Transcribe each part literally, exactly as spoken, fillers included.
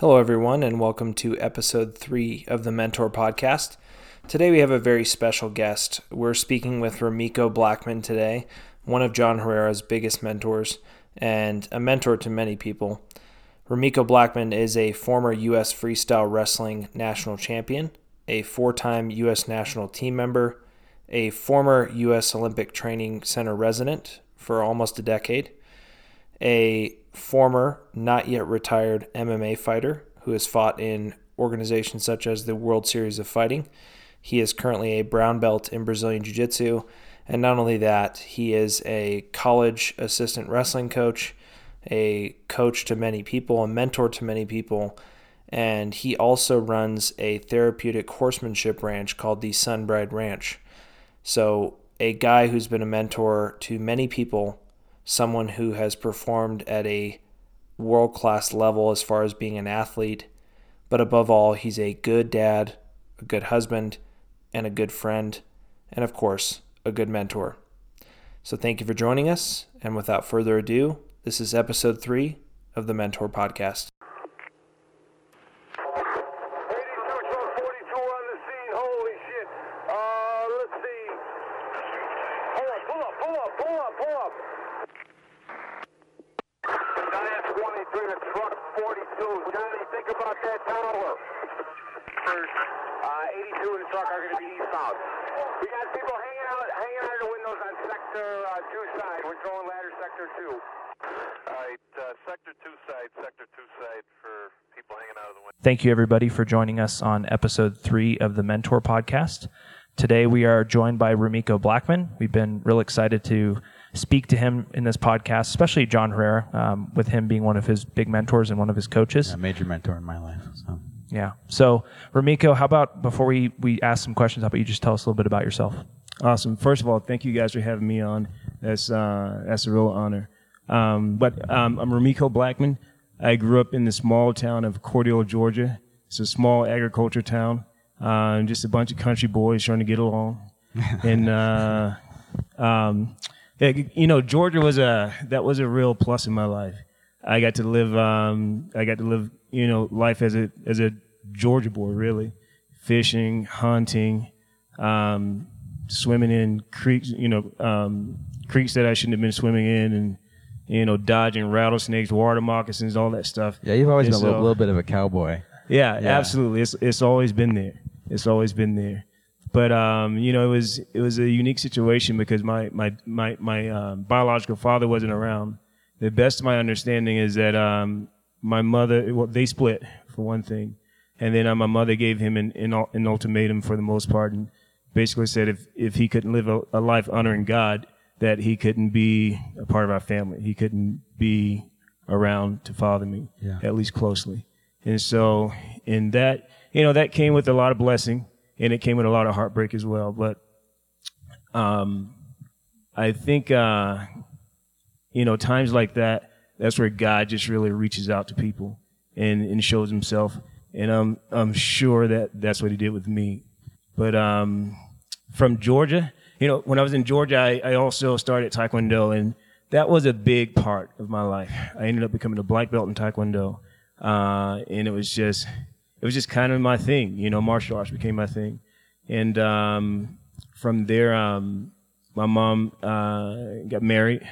Hello everyone and welcome to episode three of the Mentor Podcast. Today we have a very special guest. We're speaking with Ramico Blackman today, one of John Herrera's biggest mentors and a mentor to many people. Ramico Blackman is a former U S freestyle wrestling national champion, a four-time U S national team member, a former U S Olympic Training Center resident for almost a decade, a former, not yet retired M M A fighter who has fought in organizations such as the World Series of Fighting. He is currently a brown belt in Brazilian Jiu-Jitsu, and not only that, he is a college assistant wrestling coach, a coach to many people, a mentor to many people, and he also runs a therapeutic horsemanship ranch called the Son Bride Ranch. So a guy who's been a mentor to many people, someone who has performed at a world-class level as far as being an athlete, but above all, he's a good dad, a good husband, and a good friend, and of course, a good mentor. So thank you for joining us, and without further ado, this is episode three of the Mentor Podcast. Thank you, everybody, for joining us on episode three of the Mentor Podcast. Today, we are joined by Ramico Blackman. We've been real excited to speak to him in this podcast, especially John Herrera, um, with him being one of his big mentors and one of his coaches. A yeah, major mentor in my life. So. Yeah. So, Ramico, how about, before we, we ask some questions, how about you just tell us a little bit about yourself? Awesome. First of all, thank you guys for having me on. That's, uh, that's a real honor. Um, but um, I'm Ramico Blackman. I grew up in the small town of Cordial, Georgia. It's a small agriculture town. Uh, just a bunch of country boys trying to get along. And, uh, um, you know, Georgia was a, that was a real plus in my life. I got to live, um, I got to live, you know, life as a, as a Georgia boy, really. Fishing, hunting, um, swimming in creeks, you know, um, creeks that I shouldn't have been swimming in, and, you know, dodging rattlesnakes, water moccasins, all that stuff. Yeah, you've always and been so, a little, little bit of a cowboy. Yeah, yeah, absolutely. It's it's always been there. It's always been there. But um, you know, it was it was a unique situation because my my my my uh, biological father wasn't around. The best of my understanding is that um, my mother well, they split for one thing, and then uh, my mother gave him an, an an ultimatum for the most part, and basically said if if he couldn't live a, a life honoring God, that he couldn't be a part of our family. He couldn't be around to father me, yeah. at least closely. And so in that, you know, that came with a lot of blessing, and it came with a lot of heartbreak as well. But um, I think, uh, you know, times like that, that's where God just really reaches out to people and, and shows himself. And I'm, I'm sure that that's what he did with me. But um, from Georgia, you know, when I was in Georgia, I, I also started Taekwondo, and that was a big part of my life. I ended up becoming a black belt in Taekwondo, uh, and it was just, it was just kind of my thing. You know, martial arts became my thing, and um, from there, um, my mom uh, got married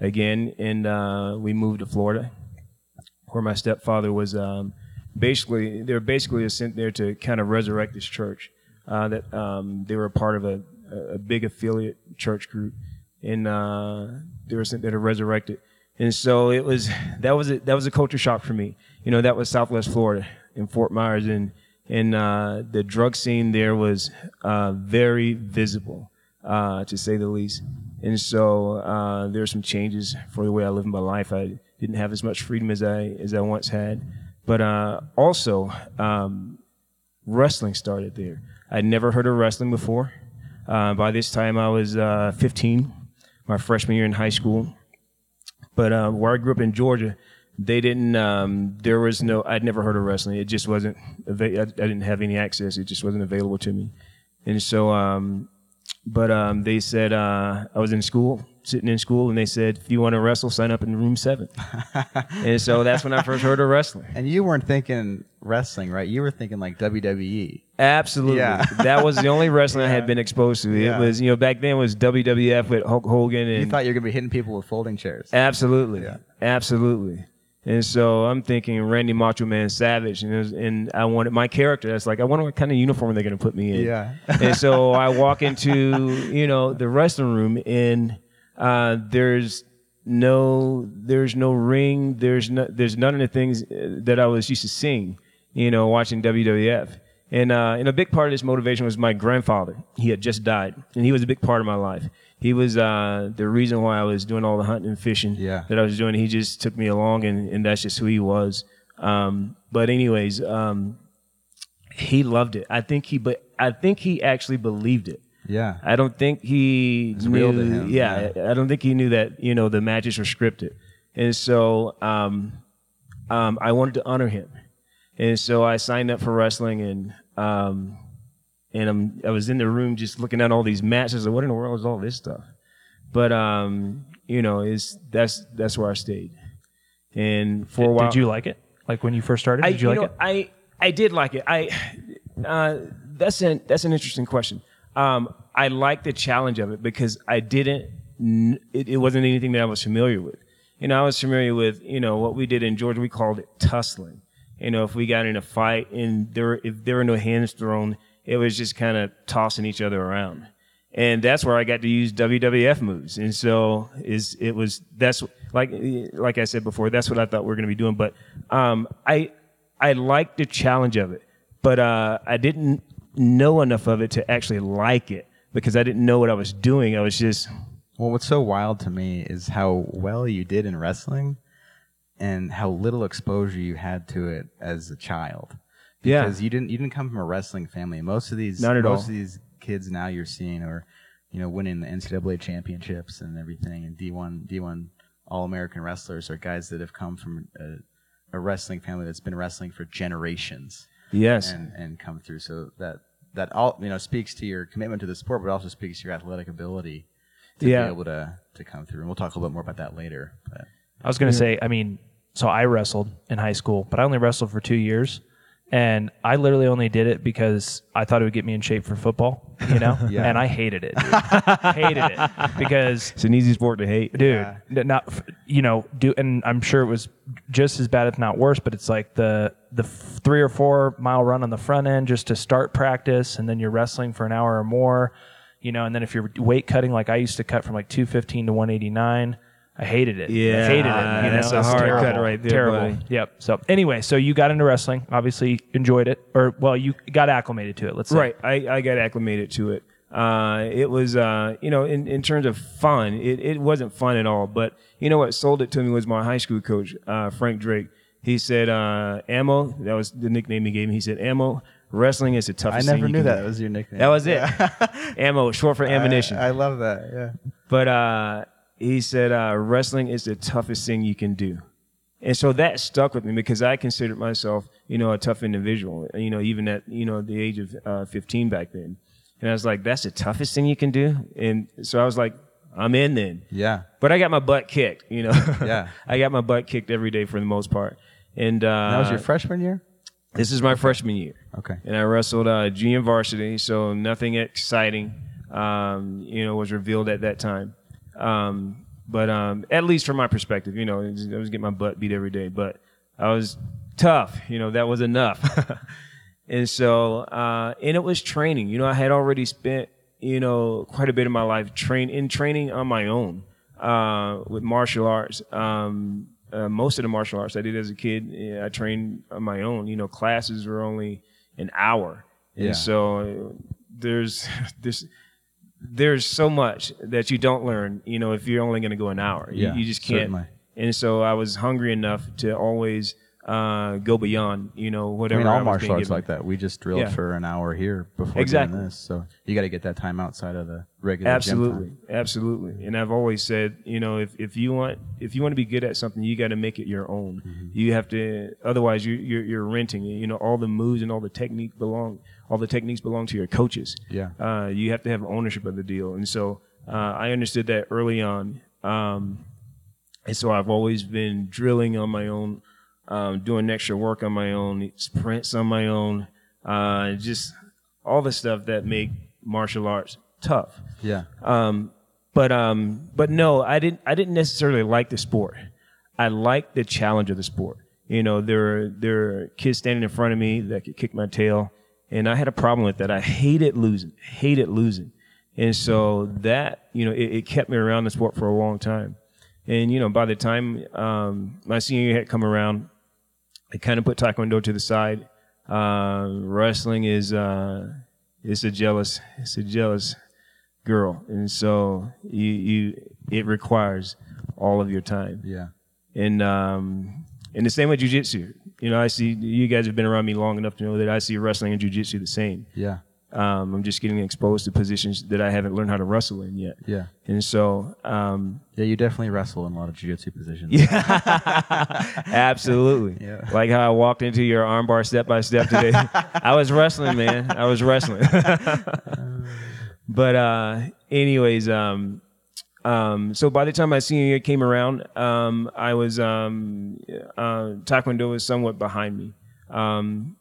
again, and uh, we moved to Florida, where my stepfather was. Um, basically, they were basically sent there to kind of resurrect this church uh, that um, they were a part of a. a big affiliate church group, and uh, they were sent there to resurrect it. And so it was, that was a, that was a culture shock for me. You know, that was Southwest Florida in Fort Myers, and and uh, the drug scene there was uh, very visible, uh, to say the least. And so uh, there were some changes for the way I lived my life. I didn't have as much freedom as I as I once had, but uh, also um, wrestling started there. I'd never heard of wrestling before. Uh, by this time, I was uh, fifteen, my freshman year in high school. But uh, where I grew up in Georgia, they didn't. Um, there was no. I'd never heard of wrestling. It just wasn't. Ava- I didn't have any access. It just wasn't available to me. And so, um, but um, they said uh, I was in school, sitting in school, and they said, if you want to wrestle, sign up in room seven. And so that's when I first heard of wrestling. And you weren't thinking wrestling, right? You were thinking like W W E. Absolutely. Yeah. That was the only wrestling yeah. I had been exposed to. It yeah. was, you know, back then it was W W F with Hulk Hogan. And you thought you were going to be hitting people with folding chairs. Absolutely. Yeah. Absolutely. And so I'm thinking Randy Macho Man Savage, and it was, and I wanted my character. That's like, I wonder what kind of uniform they're going to put me in. Yeah. And so I walk into, you know, the wrestling room, and uh, there's no there's no ring, there's no there's none of the things that I was used to seeing, you know, watching W W F. And uh, and a big part of this motivation was my grandfather. He had just died, and he was a big part of my life. He was uh, the reason why I was doing all the hunting and fishing yeah. that I was doing. He just took me along, and, and that's just who he was. Um, but anyways, um, he loved it. I think he, but I think he actually believed it. Yeah. I don't think he it's knew. Real to him. Yeah, yeah. I don't think he knew that, you know, the matches were scripted, and so um, um, I wanted to honor him, and so I signed up for wrestling, and. Um, And I'm, I was in the room just looking at all these matches. Like, what in the world is all this stuff? But um, you know, is that's that's where I stayed. And for did, a while, did you like it? Like when you first started, I, did you, you like know, it? I I did like it. I uh, that's an that's an interesting question. Um, I liked the challenge of it because I didn't. It, it wasn't anything that I was familiar with. You know, I was familiar with you know what we did in Georgia. We called it tussling. You know, if we got in a fight and there if there were no hands thrown. It was just kind of tossing each other around, and that's where I got to use W W F moves. And so is it was that's like like I said before, that's what I thought we were going to be doing. But um, I I liked the challenge of it, but uh, I didn't know enough of it to actually like it because I didn't know what I was doing. I was just well. What's so wild to me is how well you did in wrestling, and how little exposure you had to it as a child. Because yeah. you didn't you didn't come from a wrestling family. Most of these Not at most all. of these kids now you're seeing are, you know, winning the N C double A championships and everything, and D one D one All American wrestlers are guys that have come from a, a wrestling family that's been wrestling for generations. Yes. And and come through. So that that all you know speaks to your commitment to the sport, but also speaks to your athletic ability to yeah. be able to, to come through. And we'll talk a little bit more about that later. But I was gonna yeah. say, I mean, so I wrestled in high school, but I only wrestled for two years. And I literally only did it because I thought it would get me in shape for football, you know? yeah. And I hated it. hated it because... It's an easy sport to hate. Dude, yeah. not, you know, do, and I'm sure it was just as bad, if not worse, but it's like the the three or four mile run on the front end just to start practice, and then you're wrestling for an hour or more, you know, and then if you're weight cutting, like I used to cut from like two fifteen to one eighty-nine... I hated it. Yeah, I hated it. You know? That's a hard terrible. cut right there. Terrible. Buddy. Yep. So anyway, so you got into wrestling, obviously enjoyed it, or well, you got acclimated to it. Let's say. Right. I, I got acclimated to it. Uh, it was, uh, you know, in, in terms of fun, it, it wasn't fun at all. But you know what sold it to me was my high school coach, uh, Frank Drake. He said, uh, "Ammo." That was the nickname he gave me. He said, "Ammo. Wrestling is the toughest." I never thing knew you can that. That was your nickname. That was it. Yeah. Ammo, short for ammunition. I, I love that. Yeah. But. Uh, He said, uh, wrestling is the toughest thing you can do. And so that stuck with me because I considered myself, you know, a tough individual, you know, even at, you know, the age of uh, fifteen back then. And I was like, that's the toughest thing you can do? And so I was like, I'm in then. Yeah. But I got my butt kicked, you know. yeah. I got my butt kicked every day for the most part. And, uh, and that was your freshman year? This is my freshman year. Okay. And I wrestled uh, junior varsity, so nothing exciting, um, you know, was revealed at that time. Um, but um, at least from my perspective, you know, I was getting my butt beat every day, but I was tough. You know, that was enough. and so, uh, and it was training. You know, I had already spent, you know, quite a bit of my life train in training on my own uh, with martial arts. Um, uh, most of the martial arts I did as a kid, yeah, I trained on my own. You know, classes were only an hour, and yeah. so uh, there's this. There's so much that you don't learn, you know, if you're only going to go an hour. Yeah, you, you just can't. Certainly. And so I was hungry enough to always uh, go beyond, you know, whatever. I mean, all I was martial arts given. Like that. We just drilled yeah. for an hour here before exactly. doing this. So you got to get that time outside of the regular absolutely. gym time. Absolutely, absolutely. And I've always said, you know, if, if you want if you want to be good at something, you got to make it your own. Mm-hmm. You have to, otherwise you, you're you're renting. You know, all the moves and all the technique belong. All the techniques belong to your coaches. Yeah, uh, you have to have ownership of the deal, and so Uh, I understood that early on. Um, and so I've always been drilling on my own, um, doing extra work on my own, sprints on my own, uh, just all the stuff that make martial arts tough. Yeah. Um, but um, but no, I didn't. I didn't necessarily like the sport. I liked the challenge of the sport. You know, there were, there were kids standing in front of me that could kick my tail, and I had a problem with that. I hated losing, hated losing. And so that, you know, it, it kept me around the sport for a long time. And, you know, by the time um, my senior year had come around, I kind of put Taekwondo to the side. Uh, wrestling is uh, it's a jealous, it's a jealous girl. And so you, you it requires all of your time. Yeah. And, um, and the same with jiu-jitsu. You know, I see you guys have been around me long enough to know that I see wrestling and jiu-jitsu the same. Yeah. Um, I'm just getting exposed to positions that I haven't learned how to wrestle in yet. Yeah. And so... Um, yeah, you definitely wrestle in a lot of jiu-jitsu positions. Yeah. Absolutely. Yeah. Like how I walked into your armbar step-by-step today. I was wrestling, man. I was wrestling. But uh, anyways, um, um, so by the time my senior year came around, um, I was... Um, uh, Taekwondo was somewhat behind me. Um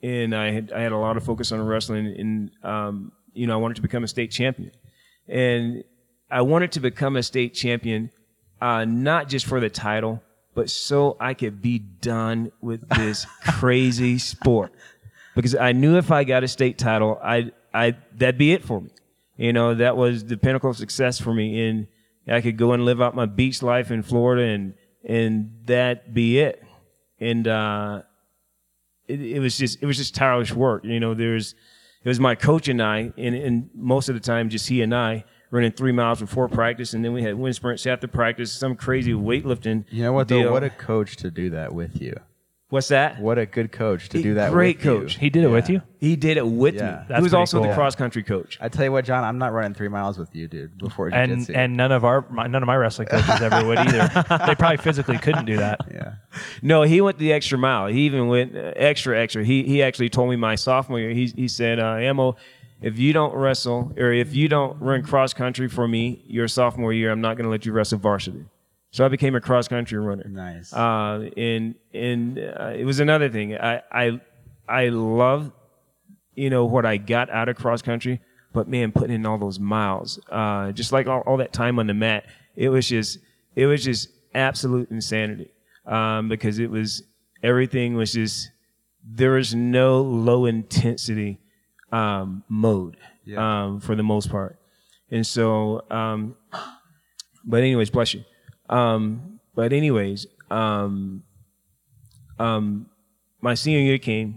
And I had I had a lot of focus on wrestling, and um, you know, I wanted to become a state champion, and I wanted to become a state champion, uh, not just for the title, but so I could be done with this crazy sport, because I knew if I got a state title, I I that'd be it for me. You know, that was the pinnacle of success for me, and I could go and live out my beach life in Florida, and and that be it, and. Uh, It, it was just it was just tireless work. You know, there's it was my coach and I, and, and most of the time just he and I running three miles before practice, and then we had wind sprints after practice, some crazy weightlifting. You know what, deal. though? What a coach to do that with you. What's that? What a good coach to he, do that great with coach. You. He did it yeah. with you? He did it with yeah. me. That's he was also cool. the cross-country coach. I tell you what, John, I'm not running three miles with you, dude, before jiu-jitsu. And, and none of our my, none of my wrestling coaches ever would either. They probably physically couldn't do that. Yeah. No, he went the extra mile. He even went extra, extra. He he actually told me my sophomore year, he, he said, uh, Ammo, if you don't wrestle or if you don't run cross-country for me your sophomore year, I'm not going to let you wrestle varsity. So I became a cross-country runner. Nice. Uh, and and uh, it was another thing. I I, I love, you know, what I got out of cross-country, but, man, putting in all those miles, uh, just like all, all that time on the mat, it was just it was just absolute insanity um, because it was everything was just there was no low-intensity um, mode yeah. um, for the most part. And so, um, but anyways, bless you. Um, but anyways, um, um, my senior year came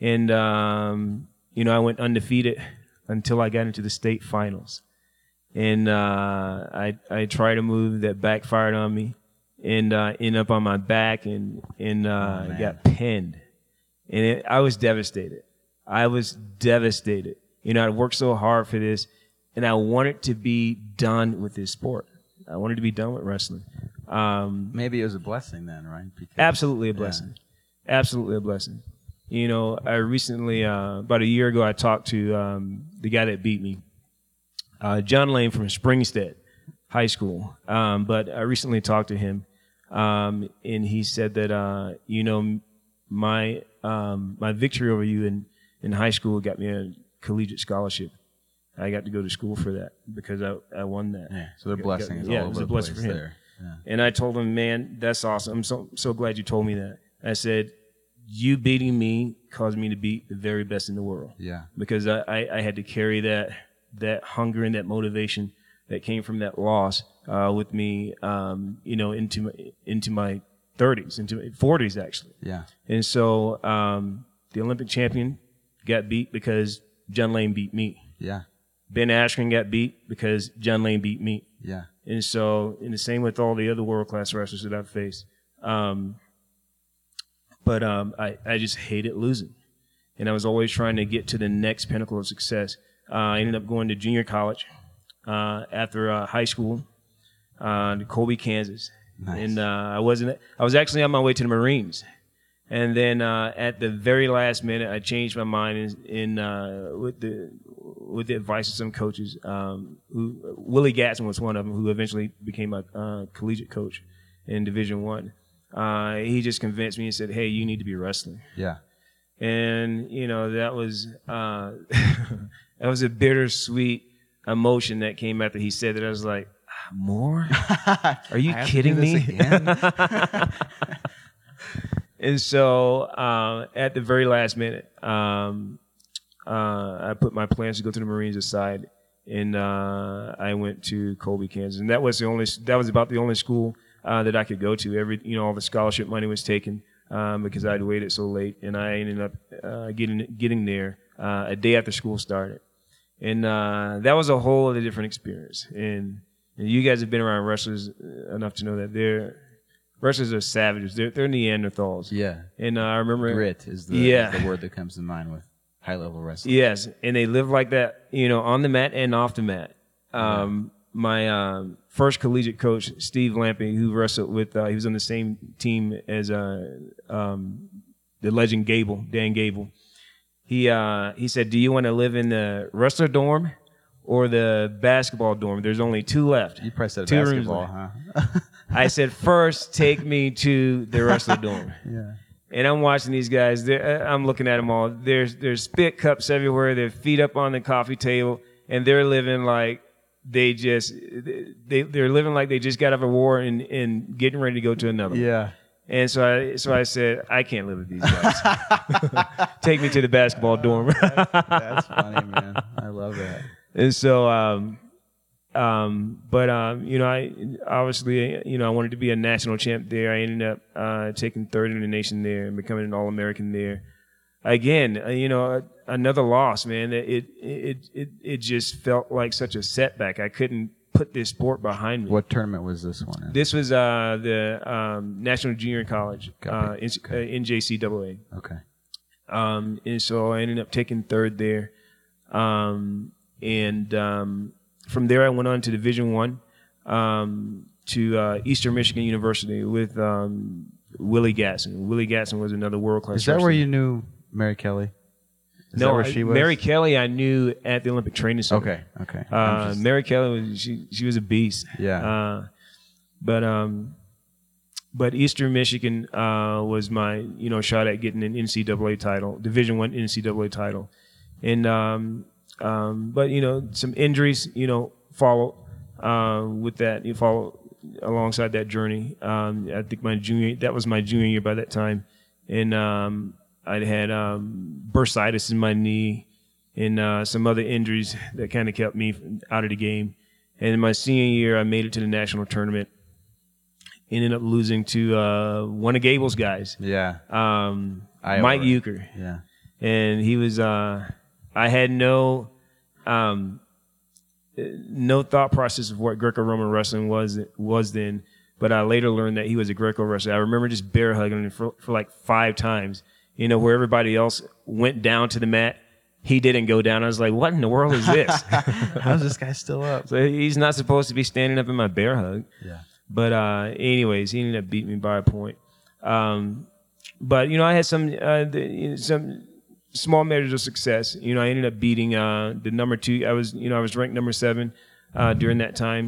and, um, you know, I went undefeated until I got into the state finals. And, uh, I, I tried a move that backfired on me and, uh, ended up on my back and, and, uh, oh, got pinned. And it, I was devastated. I was devastated. You know, I'd worked so hard for this and I wanted to be done with this sport. I wanted to be done with wrestling. Um, Maybe it was a blessing then, right? Because, absolutely a blessing. Yeah. Absolutely a blessing. You know, I recently, uh, about a year ago, I talked to um, the guy that beat me, uh, John Lane from Springstead High School. Um, but I recently talked to him, um, and he said that, uh, you know, my um, my victory over you in, in high school got me a collegiate scholarship. I got to go to school for that because I, I won that. Yeah, so the blessing is all over the place. Yeah, it was a blessing for him. There. Yeah. And I told him, man, that's awesome. I'm so so glad you told me that. I said, you beating me caused me to beat the very best in the world. Yeah. Because I, I, I had to carry that that hunger and that motivation that came from that loss uh, with me, um, you know, into my, into my thirties, into my forties actually. Yeah. And so um, the Olympic champion got beat because John Lane beat me. Yeah. Ben Askren got beat because John Lane beat me. Yeah. And so, and the same with all the other world-class wrestlers that I've faced. Um, but um, I, I just hated losing. And I was always trying to get to the next pinnacle of success. Uh, I ended up going to junior college uh, after uh, high school uh, to Colby, Kansas. Nice. And uh, I wasn't, I was actually on my way to the Marines. And then uh, at the very last minute, I changed my mind in, in uh, with the with the advice of some coaches, um, who Willie Gatson was one of them, who eventually became a uh, collegiate coach in Division One. Uh, he just convinced me and said, "Hey, you need to be wrestling." Yeah. And you know, that was uh, that was a bittersweet emotion that came after he said that. I was like, "More? Are you kidding me?" And so, uh, at the very last minute, um, uh, I put my plans to go to the Marines aside, and uh, I went to Colby, Kansas, and that was the only that was about the only school uh, that I could go to. Every you know, all the scholarship money was taken um, because I'd waited so late, and I ended up uh, getting getting there uh, a day after school started, and uh, that was a whole other different experience. And, and you guys have been around wrestlers enough to know that they're. Wrestlers are savages. They're they're Neanderthals. Yeah. And uh, I remember grit is the, yeah. is the word that comes to mind with high level wrestling. Yes, and they live like that, you know, on the mat and off the mat. Um, yeah. My um, first collegiate coach, Steve Lamping, who wrestled with, uh, he was on the same team as uh, um, the legend Gable, Dan Gable. He uh, he said, "Do you want to live in the wrestler dorm or the basketball dorm? There's only two left." You probably said two basketball, huh? I said, "First, take me to the wrestler dorm." Yeah. And I'm watching these guys. They're, I'm looking at them all. There's there's spit cups everywhere. Their feet up on the coffee table, and they're living like they just they they're living like they just got out of a war and, and getting ready to go to another. Yeah. And so I so I said, "I can't live with these guys. Take me to the basketball uh, dorm." that's, that's funny, man. I love that. And so. Um, Um, but, um, you know, I, obviously, you know, I wanted to be a national champ there. I ended up, uh, taking third in the nation there and becoming an All-American there. Again, you know, another loss, man. It, it, it, it just felt like such a setback. I couldn't put this sport behind me. What tournament was this one in? This was, uh, the, um, National Junior College, uh, in, okay. uh, N J C A A. Okay. Um, and so I ended up taking third there. Um, and, um, From there, I went on to Division One, um, to uh, Eastern Michigan University with um, Willie Gatson. Willie Gatson was another world-class wrestler. Is that where you knew Mary Kelly? Is no, that where I, she was? Mary Kelly I knew at the Olympic Training Center. Okay, okay. Uh, just... Mary Kelly, was, she she was a beast. Yeah. Uh, but um, but Eastern Michigan uh, was my you know shot at getting an N C A A title, Division One N C A A title, and. Um, Um, but, you know, some injuries, you know, followed uh, with that, you follow alongside that journey. Um, I think my junior, that was my junior year by that time. And um, I'd had um, bursitis in my knee and uh, some other injuries that kind of kept me out of the game. And in my senior year, I made it to the national tournament. Ended up losing to uh, one of Gable's guys. Yeah. Um, Mike Uecker. Yeah. And he was... Uh, I had no um, no thought process of what Greco-Roman wrestling was was then, but I later learned that he was a Greco wrestler. I remember just bear hugging him for, for like five times. You know, where everybody else went down to the mat, he didn't go down. I was like, what in the world is this? How's this guy still up? So he's not supposed to be standing up in my bear hug. Yeah. But uh, anyways, he ended up beating me by a point. Um, but, you know, I had some uh, some... small measures of success. You know, I ended up beating uh, the number two. I was, you know, I was ranked number seven uh, during that time,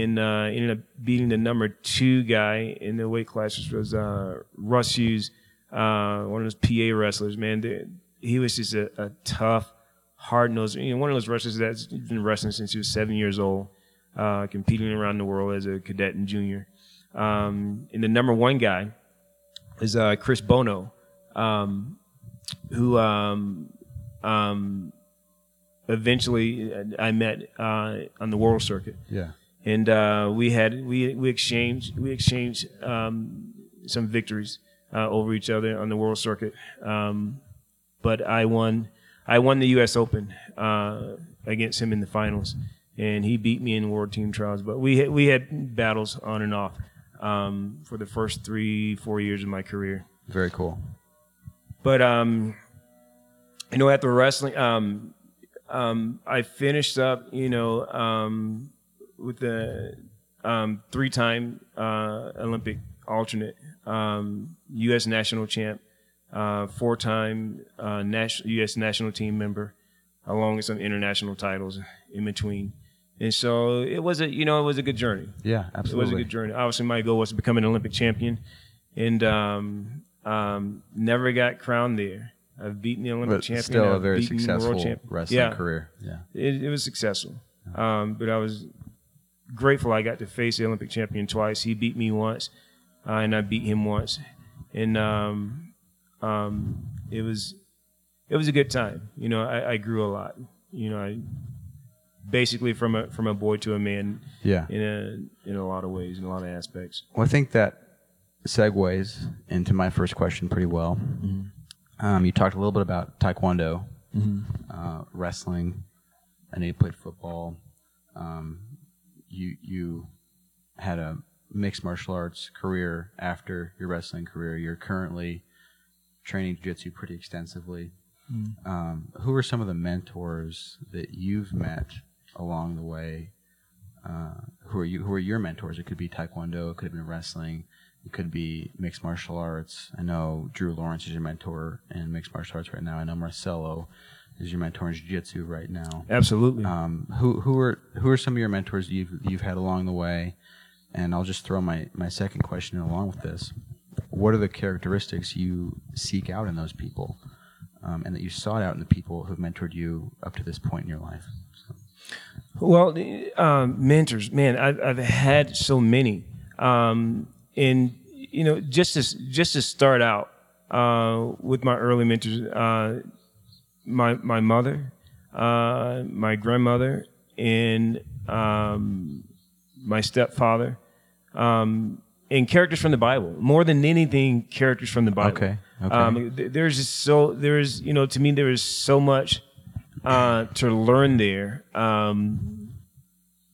and uh, ended up beating the number two guy in the weight class, which was uh, Russ Hughes, uh, one of those P A wrestlers. Man, the, he was just a, a tough, hard-nosed, you know, one of those wrestlers that's been wrestling since he was seven years old, uh, competing around the world as a cadet and junior. Um, and the number one guy is uh, Chris Bono. Um, who um, um, eventually I met uh, on the world circuit. Yeah, and uh, we had we we exchanged we exchanged um, some victories uh, over each other on the world circuit. Um, but I won I won the U S Open uh, against him in the finals, and he beat me in world team trials. But we had, we had battles on and off um, for the first three four years of my career. Very cool. But, um, you know, after wrestling, um, um, I finished up, you know, um, with the um, three-time uh, Olympic alternate, um, U S national champ, uh, four-time uh, U S national team member, along with some international titles in between. And so it was a, you know, it was a good journey. Yeah, absolutely. It was a good journey. Obviously, my goal was to become an Olympic champion, and um, um, never got crowned there. I've beaten the Olympic but champion. Still a I've very successful wrestling yeah. career. Yeah, it, it was successful. Um, but I was grateful I got to face the Olympic champion twice. He beat me once, uh, and I beat him once. And um, um, it was it was a good time. You know, I, I grew a lot. You know, I. Basically, from a from a boy to a man, yeah, in a in a lot of ways, in a lot of aspects. Well, I think that segues into my first question pretty well. Mm-hmm. Um, you talked a little bit about taekwondo, mm-hmm. uh, wrestling. I know you played football. Um, you you had a mixed martial arts career after your wrestling career. You're currently training jiu-jitsu pretty extensively. Mm-hmm. Um, who are some of the mentors that you've met along the way? Uh, who are you? Who are your mentors? It could be taekwondo. It could have been wrestling. It could be mixed martial arts. I know Drew Lawrence is your mentor in mixed martial arts right now. I know Marcelo is your mentor in jiu-jitsu right now. Absolutely. Um, who who are who are some of your mentors you've you've had along the way? And I'll just throw my, my second question in along with this. What are the characteristics you seek out in those people, um, and that you sought out in the people who've mentored you up to this point in your life? So. Well, um, mentors, man, I've, I've had so many. Um, and, you know, just to, just to start out uh, with my early mentors, uh, my my mother, uh, my grandmother, and um, my stepfather, um, and characters from the Bible. More than anything, characters from the Bible. Okay. Okay. Um, there's just so there's you know to me there is so much uh, to learn there, um,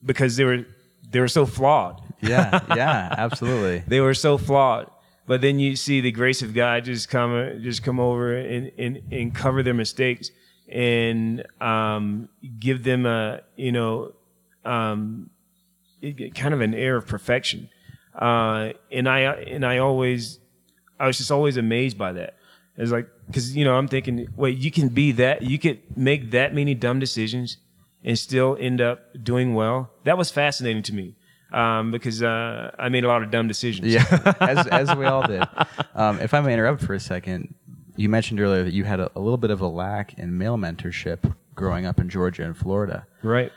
because they were they were so flawed. Yeah, yeah, absolutely. They were so flawed, but then you see the grace of God just come just come over and and, and cover their mistakes and um, give them a you know um, it, kind of an air of perfection, uh, and I and I always. I was just always amazed by that. It was like, because, you know, I'm thinking, wait, you can be that, you could make that many dumb decisions and still end up doing well. That was fascinating to me, um, because uh, I made a lot of dumb decisions. Yeah, as as we all did. Um, if I may interrupt for a second, you mentioned earlier that you had a, a little bit of a lack in male mentorship growing up in Georgia and Florida. Right.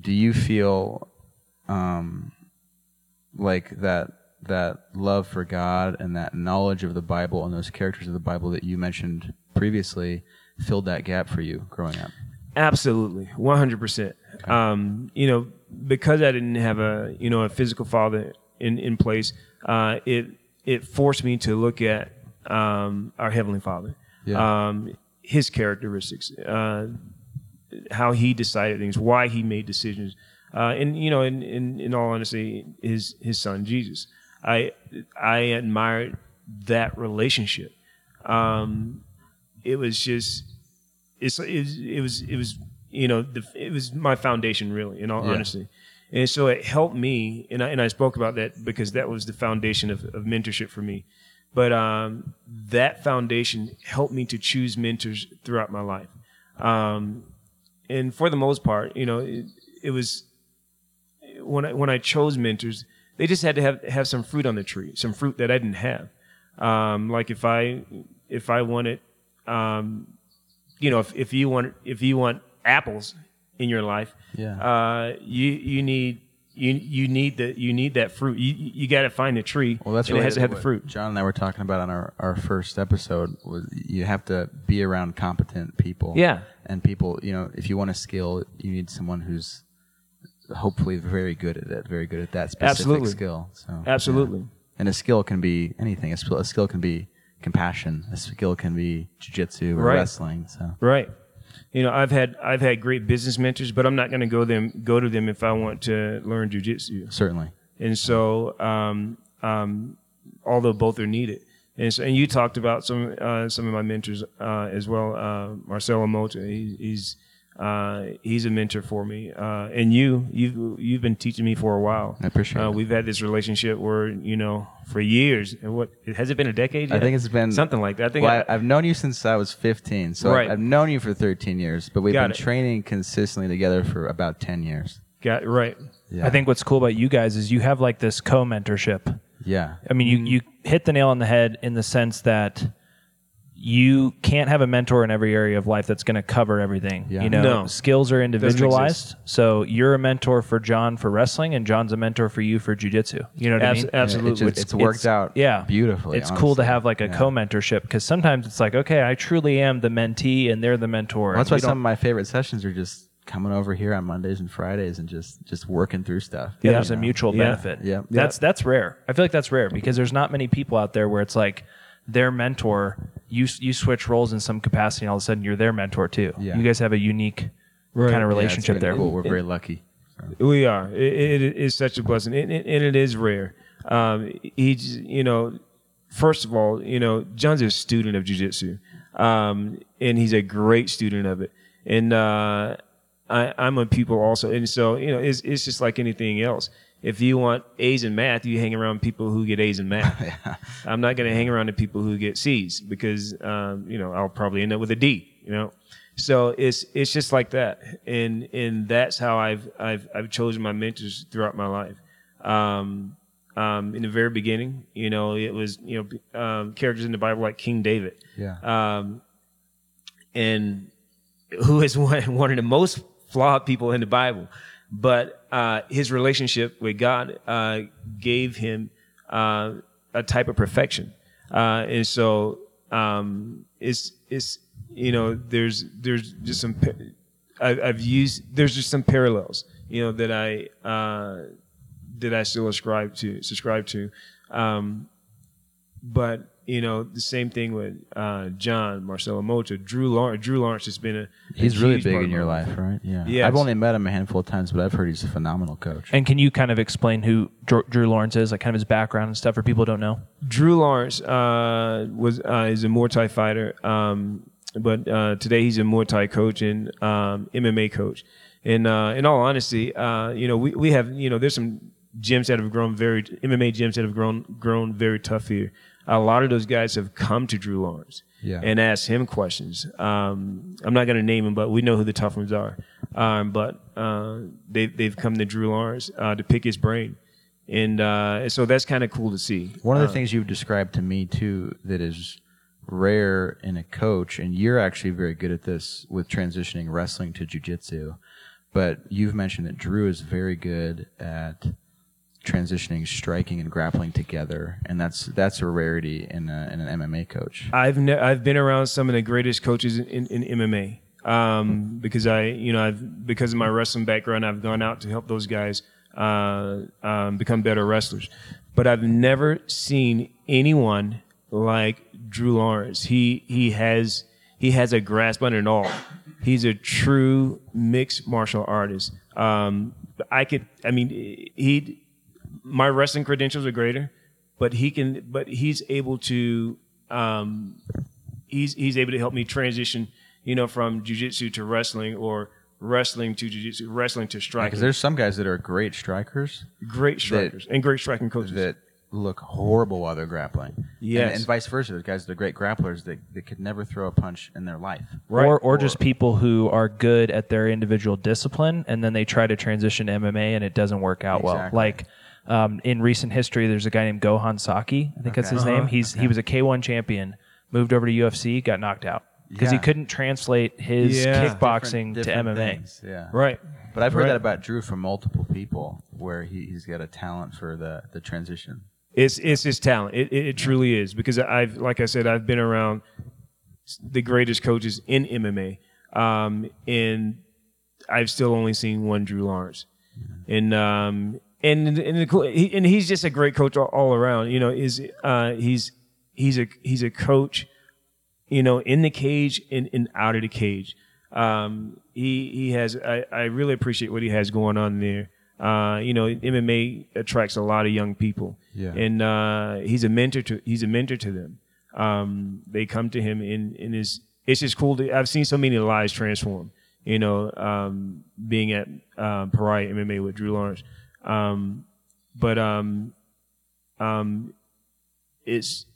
Do you feel um, like that? that love for God and that knowledge of the Bible and those characters of the Bible that you mentioned previously filled that gap for you growing up? Absolutely, one hundred percent. Okay. Um, you know, because I didn't have a, you know, a physical father in, in place, uh, it it forced me to look at um, our Heavenly Father, yeah. um, his characteristics, uh, how he decided things, why he made decisions, uh, and, you know, in, in, in all honesty, his, his son, Jesus. I I admired that relationship. Um, it was just it's it, it was it was you know the, it was my foundation really in all yeah. honesty, and so it helped me. And I and I spoke about that because that was the foundation of, of mentorship for me. But um, that foundation helped me to choose mentors throughout my life, um, and for the most part, you know, it, it was when I, when I chose mentors. They just had to have, have some fruit on the tree, some fruit that I didn't have. Um, like if I if I wanted, um, you know, if, if you want if you want apples in your life, yeah. uh, you you need you you need the you need that fruit. You you got to find the tree. Well, that's and it has to have the fruit. John and I were talking about on our, our first episode was you have to be around competent people. Yeah, and people, you know, if you want a skill, you need someone who's hopefully very good at it, very good at that specific Absolutely. skill. So, Absolutely. Yeah. And a skill can be anything. A skill, a skill can be compassion. A skill can be jiu-jitsu or right. wrestling. So Right. You know, I've had I've had great business mentors, but I'm not going to go them go to them if I want to learn jiu-jitsu. Certainly. And so, um, um, although both are needed. And so, and you talked about some uh, some of my mentors uh, as well. Uh, Marcelo Mota, he, he's Uh, he's a mentor for me, uh, and you, you've you've been teaching me for a while. I appreciate uh, it. We've had this relationship where, you know, for years. And what has it been, a decade yet? I think it's been something like that. I think well, I, I've known you since I was fifteen, so right. I've known you for thirteen years. But we've Got been it. training consistently together for about ten years. Got right. Yeah. I think what's cool about you guys is you have like this co-mentorship. Yeah. I mean, you you hit the nail on the head in the sense that you can't have a mentor in every area of life that's going to cover everything. Yeah. You know, no. skills are individualized. So you're a mentor for John for wrestling, and John's a mentor for you for jujitsu. You know what As- I mean? Absolutely. It just, it's, it's worked it's, out yeah. beautifully. It's honestly. cool to have like a yeah. co-mentorship, because sometimes it's like, okay, I truly am the mentee and they're the mentor. Well, that's why some of my favorite sessions are just coming over here on Mondays and Fridays and just just working through stuff. Yeah, there's know? a mutual yeah. benefit. Yeah. yeah. That's, that's rare. I feel like that's rare because there's not many people out there where it's like, their mentor, you you switch roles in some capacity, and all of a sudden you're their mentor too. Yeah. You guys have a unique right. kind of relationship yeah, there. Cool. We're it, very lucky. So. We are. It, it is such a blessing, and it, it, it is rare. Um, he's, you know, first of all, you know, John's a student of jiu-jitsu, um, and he's a great student of it. And uh, I, I'm a pupil also, and so, you know, it's it's just like anything else. If you want A's in math, you hang around people who get A's in math. yeah. I'm not going to hang around the people who get C's because, um, you know, I'll probably end up with a D, you know? So it's, it's just like that. And, and that's how I've, I've, I've chosen my mentors throughout my life. Um, um, in the very beginning, you know, it was, you know, um, characters in the Bible like King David. Yeah. Um, and who is one, one of the most flawed people in the Bible. But uh, his relationship with God uh, gave him uh, a type of perfection, uh, and so um, it's it's you know there's there's just some I, I've used there's just some parallels, you know, that I uh, that I still ascribe to subscribe to, um, but you know the same thing with uh, John, Marcelo Mota, Drew Lawrence. Drew Lawrence has been a, a he's really big in your life, right? Yeah, yes. I've only met him a handful of times, but I've heard he's a phenomenal coach. And can you kind of explain who Drew Lawrence is, like kind of his background and stuff, for people who don't know? Drew Lawrence uh, was uh, is a Muay Thai fighter, um, but uh, today he's a Muay Thai coach and um, M M A coach. And uh, in all honesty, uh, you know we we have you know there's some gyms that have grown very M M A gyms that have grown grown very tough here. A lot of those guys have come to Drew Lawrence yeah. and asked him questions. Um, I'm not going to name them, but we know who the tough ones are. Um, but uh, they, they've come to Drew Lawrence uh, to pick his brain. And uh, so that's kind of cool to see. One of the um, things you've described to me, too, that is rare in a coach, and you're actually very good at this with transitioning wrestling to jiu-jitsu, but you've mentioned that Drew is very good at transitioning striking and grappling together, and that's that's a rarity in, a, in an M M A coach. I've ne- I've been around some of the greatest coaches in, in, in M M A um, because I you know I've because of my wrestling background I've gone out to help those guys uh, um, become better wrestlers. But I've never seen anyone like Drew Lawrence. He he has he has a grasp on it all. He's a true mixed martial artist. Um, I could I mean he. My wrestling credentials are greater, but he can. But he's able to. Um, he's he's able to help me transition, you know, from jiu-jitsu to wrestling, or wrestling to jiu-jitsu, wrestling to striking. Because yeah, there's some guys that are great strikers, great strikers, that, and great striking coaches that look horrible while they're grappling. Yes, and, and vice versa. There's guys that are great grapplers that that could never throw a punch in their life. Right, or or, or just people who are good at their individual discipline, and then they try to transition to M M A, and it doesn't work out exactly. well. Like. Um, in recent history, there's a guy named Gohan Saki. I think okay. that's his uh-huh. name. He's okay. He was a K one champion, moved over to U F C, got knocked out because yeah. he couldn't translate his yeah. kickboxing different, different to M M A. Things. Yeah, right. But I've heard right. that about Drew from multiple people, where he, he's got a talent for the, the transition. It's it's his talent. It, it it truly is, because I've like I said I've been around the greatest coaches in M M A, um, and I've still only seen one Drew Lawrence, mm-hmm. and. Um, And and, the, he, and he's just a great coach all, all around. You know, is uh, he's he's a he's a coach, you know, in the cage and, and out of the cage. Um, he he has I, I really appreciate what he has going on there. Uh, you know, M M A attracts a lot of young people, yeah. and uh, he's a mentor to he's a mentor to them. Um, they come to him, and, and is it's just cool. To, I've seen so many lives transform. you know, um, being at uh, Pariah M M A with Drew Lawrence. Um, but um, um, it's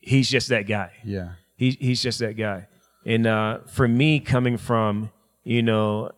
he's just that guy. Yeah, he he's just that guy. And uh, for me, coming from, you know,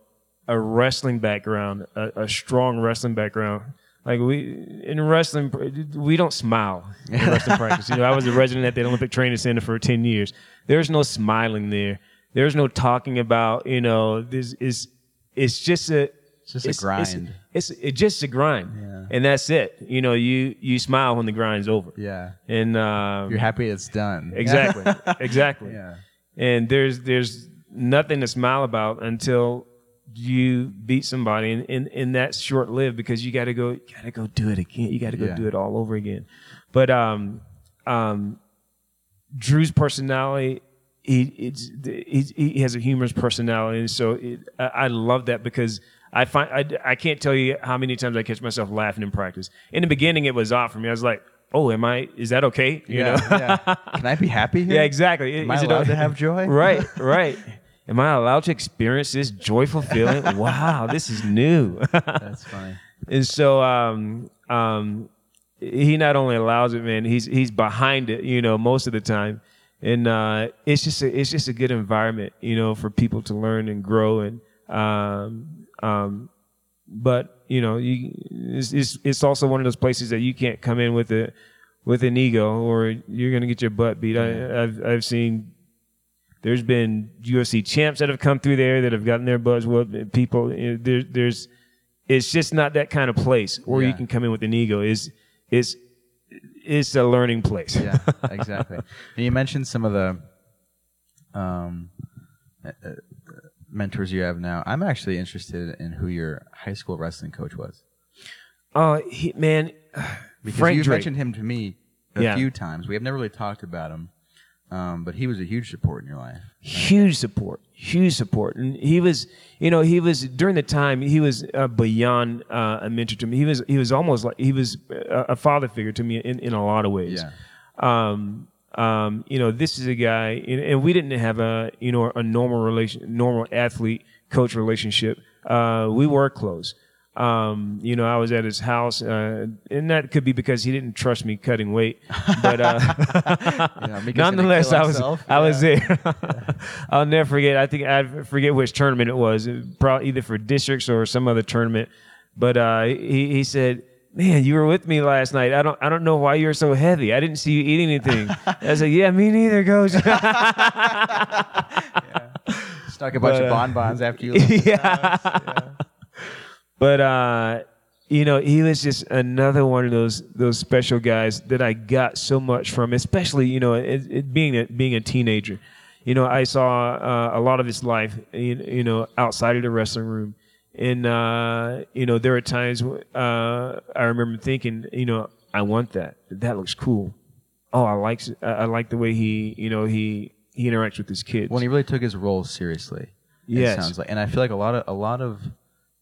a wrestling background, a, a strong wrestling background. Like, we in wrestling, we don't smile in wrestling practice. You know, I was a resident at the Olympic Training Center for ten years. There's no smiling there. There's no talking about, you know, this is it's just a it's just it's, a grind. It's, it's it's just a grind, yeah. And that's it. You know, you you smile when the grind's over. Yeah, and um, you're happy it's done. Exactly, exactly. Yeah, and there's there's nothing to smile about until you beat somebody, and, and, and that's short lived because you gotta go, you gotta go do it again. You gotta go yeah. do it all over again. But um, um, Drew's personality, he it's he, he has a humorous personality, and so it, I, I love that because I find I, I can't tell you how many times I catch myself laughing in practice. In the beginning, it was off for me. I was like, oh, am I? Is that okay? You yeah, know, yeah. Can I be happy here? Yeah, exactly. Am is I allowed it okay? to have joy? Right, right. Am I allowed to experience this joyful feeling? Wow, this is new. That's funny. And so um, um, he not only allows it, man, he's he's behind it, you know, most of the time. And uh, it's just a, it's just a good environment, you know, for people to learn and grow. And um, um, but you know, you, it's, it's it's also one of those places that you can't come in with a with an ego, or you're gonna get your butt beat. I, I've I've seen. There's been U F C champs that have come through there that have gotten their buzz whooped. People, you know, there, there's, it's just not that kind of place where yeah. you can come in with an ego. It's, it's, it's a learning place. Yeah, exactly. And you mentioned some of the um, uh, mentors you have now. I'm actually interested in who your high school wrestling coach was. Oh, uh, man, because Frank you Drake. mentioned him to me a yeah. few times. We have never really talked about him. Um, but he was a huge support in your life. Right? Huge support, huge support, and he was, you know, he was during the time he was uh, beyond uh, a mentor to me. He was, he was almost like he was a father figure to me in, in a lot of ways. Yeah. Um, um, you know, this is a guy, and, and we didn't have a, you know, a normal relation, normal athlete coach relationship. Uh, we were close. Um, you know, I was at his house, uh, and that could be because he didn't trust me cutting weight, but, uh, yeah, nonetheless, I was, yeah. I was there. I'll never forget. I think I forget which tournament it was, probably either for districts or some other tournament. But, uh, he, he said, man, you were with me last night. I don't, I don't know why you're so heavy. I didn't see you eat anything. I was like, yeah, me neither, coach. yeah. Stuck a bunch but, uh, of bonbons after you. left yeah. yeah. But, uh, you know, he was just another one of those those special guys that I got so much from, especially, you know, it, it being, a, being a teenager. You know, I saw uh, a lot of his life, you, you know, outside of the wrestling room. And, uh, you know, there are times uh, I remember thinking, you know, I want that. That looks cool. Oh, I like, I like the way he, you know, he, he interacts with his kids. Well, he really took his role seriously, yes. it sounds like. And I feel like a lot of a lot of...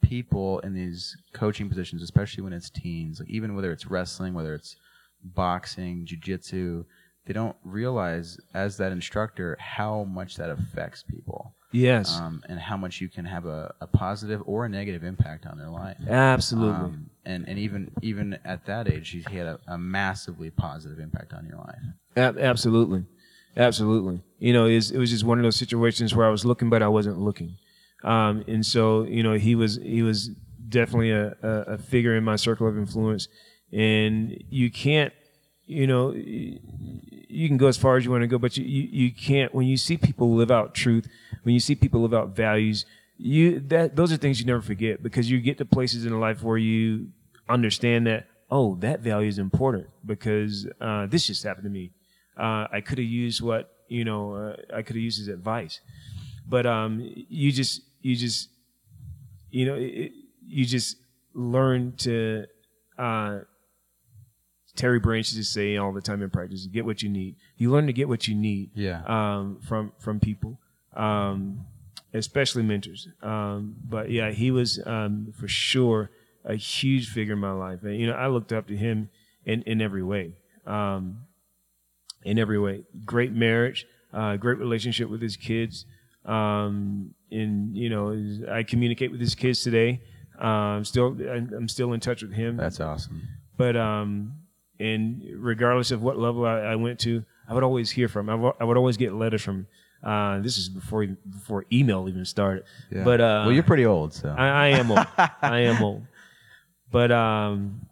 people in these coaching positions, especially when it's teens, like even whether it's wrestling, whether it's boxing, jiu-jitsu, they don't realize as that instructor how much that affects people. Yes. Um, and how much you can have a, a positive or a negative impact on their life. Absolutely. Um, and and even even at that age, he had a, a massively positive impact on your life. A- absolutely. Absolutely. You know, it was, it was just one of those situations where I was looking, but I wasn't looking. Um, and so, you know, he was he was definitely a, a, a figure in my circle of influence. And you can't, you know, you can go as far as you want to go, but you, you, you can't. When you see people live out truth, when you see people live out values, you that those are things you never forget, because you get to places in life where you understand that, oh, that value is important because uh, this just happened to me. Uh, I could have used what, you know, uh, I could have used his advice. But um, you just, you just, you know, it, you just learn to, uh, Terry Brands used to say all the time in practice, get what you need. You learn to get what you need yeah. um, from from people, um, especially mentors. Um, but yeah, he was um, for sure a huge figure in my life. And, you know, I looked up to him in, in every way, um, in every way. Great marriage, uh, great relationship with his kids. Um, and, you know, I communicate with his kids today. Um, still, I'm still in touch with him. That's awesome. But, um, and regardless of what level I, I went to, I would always hear from him. I, I would always get letters from him. Uh, this is before before email even started. Yeah. But uh, well, you're pretty old, so I, I am old. I am old. But um,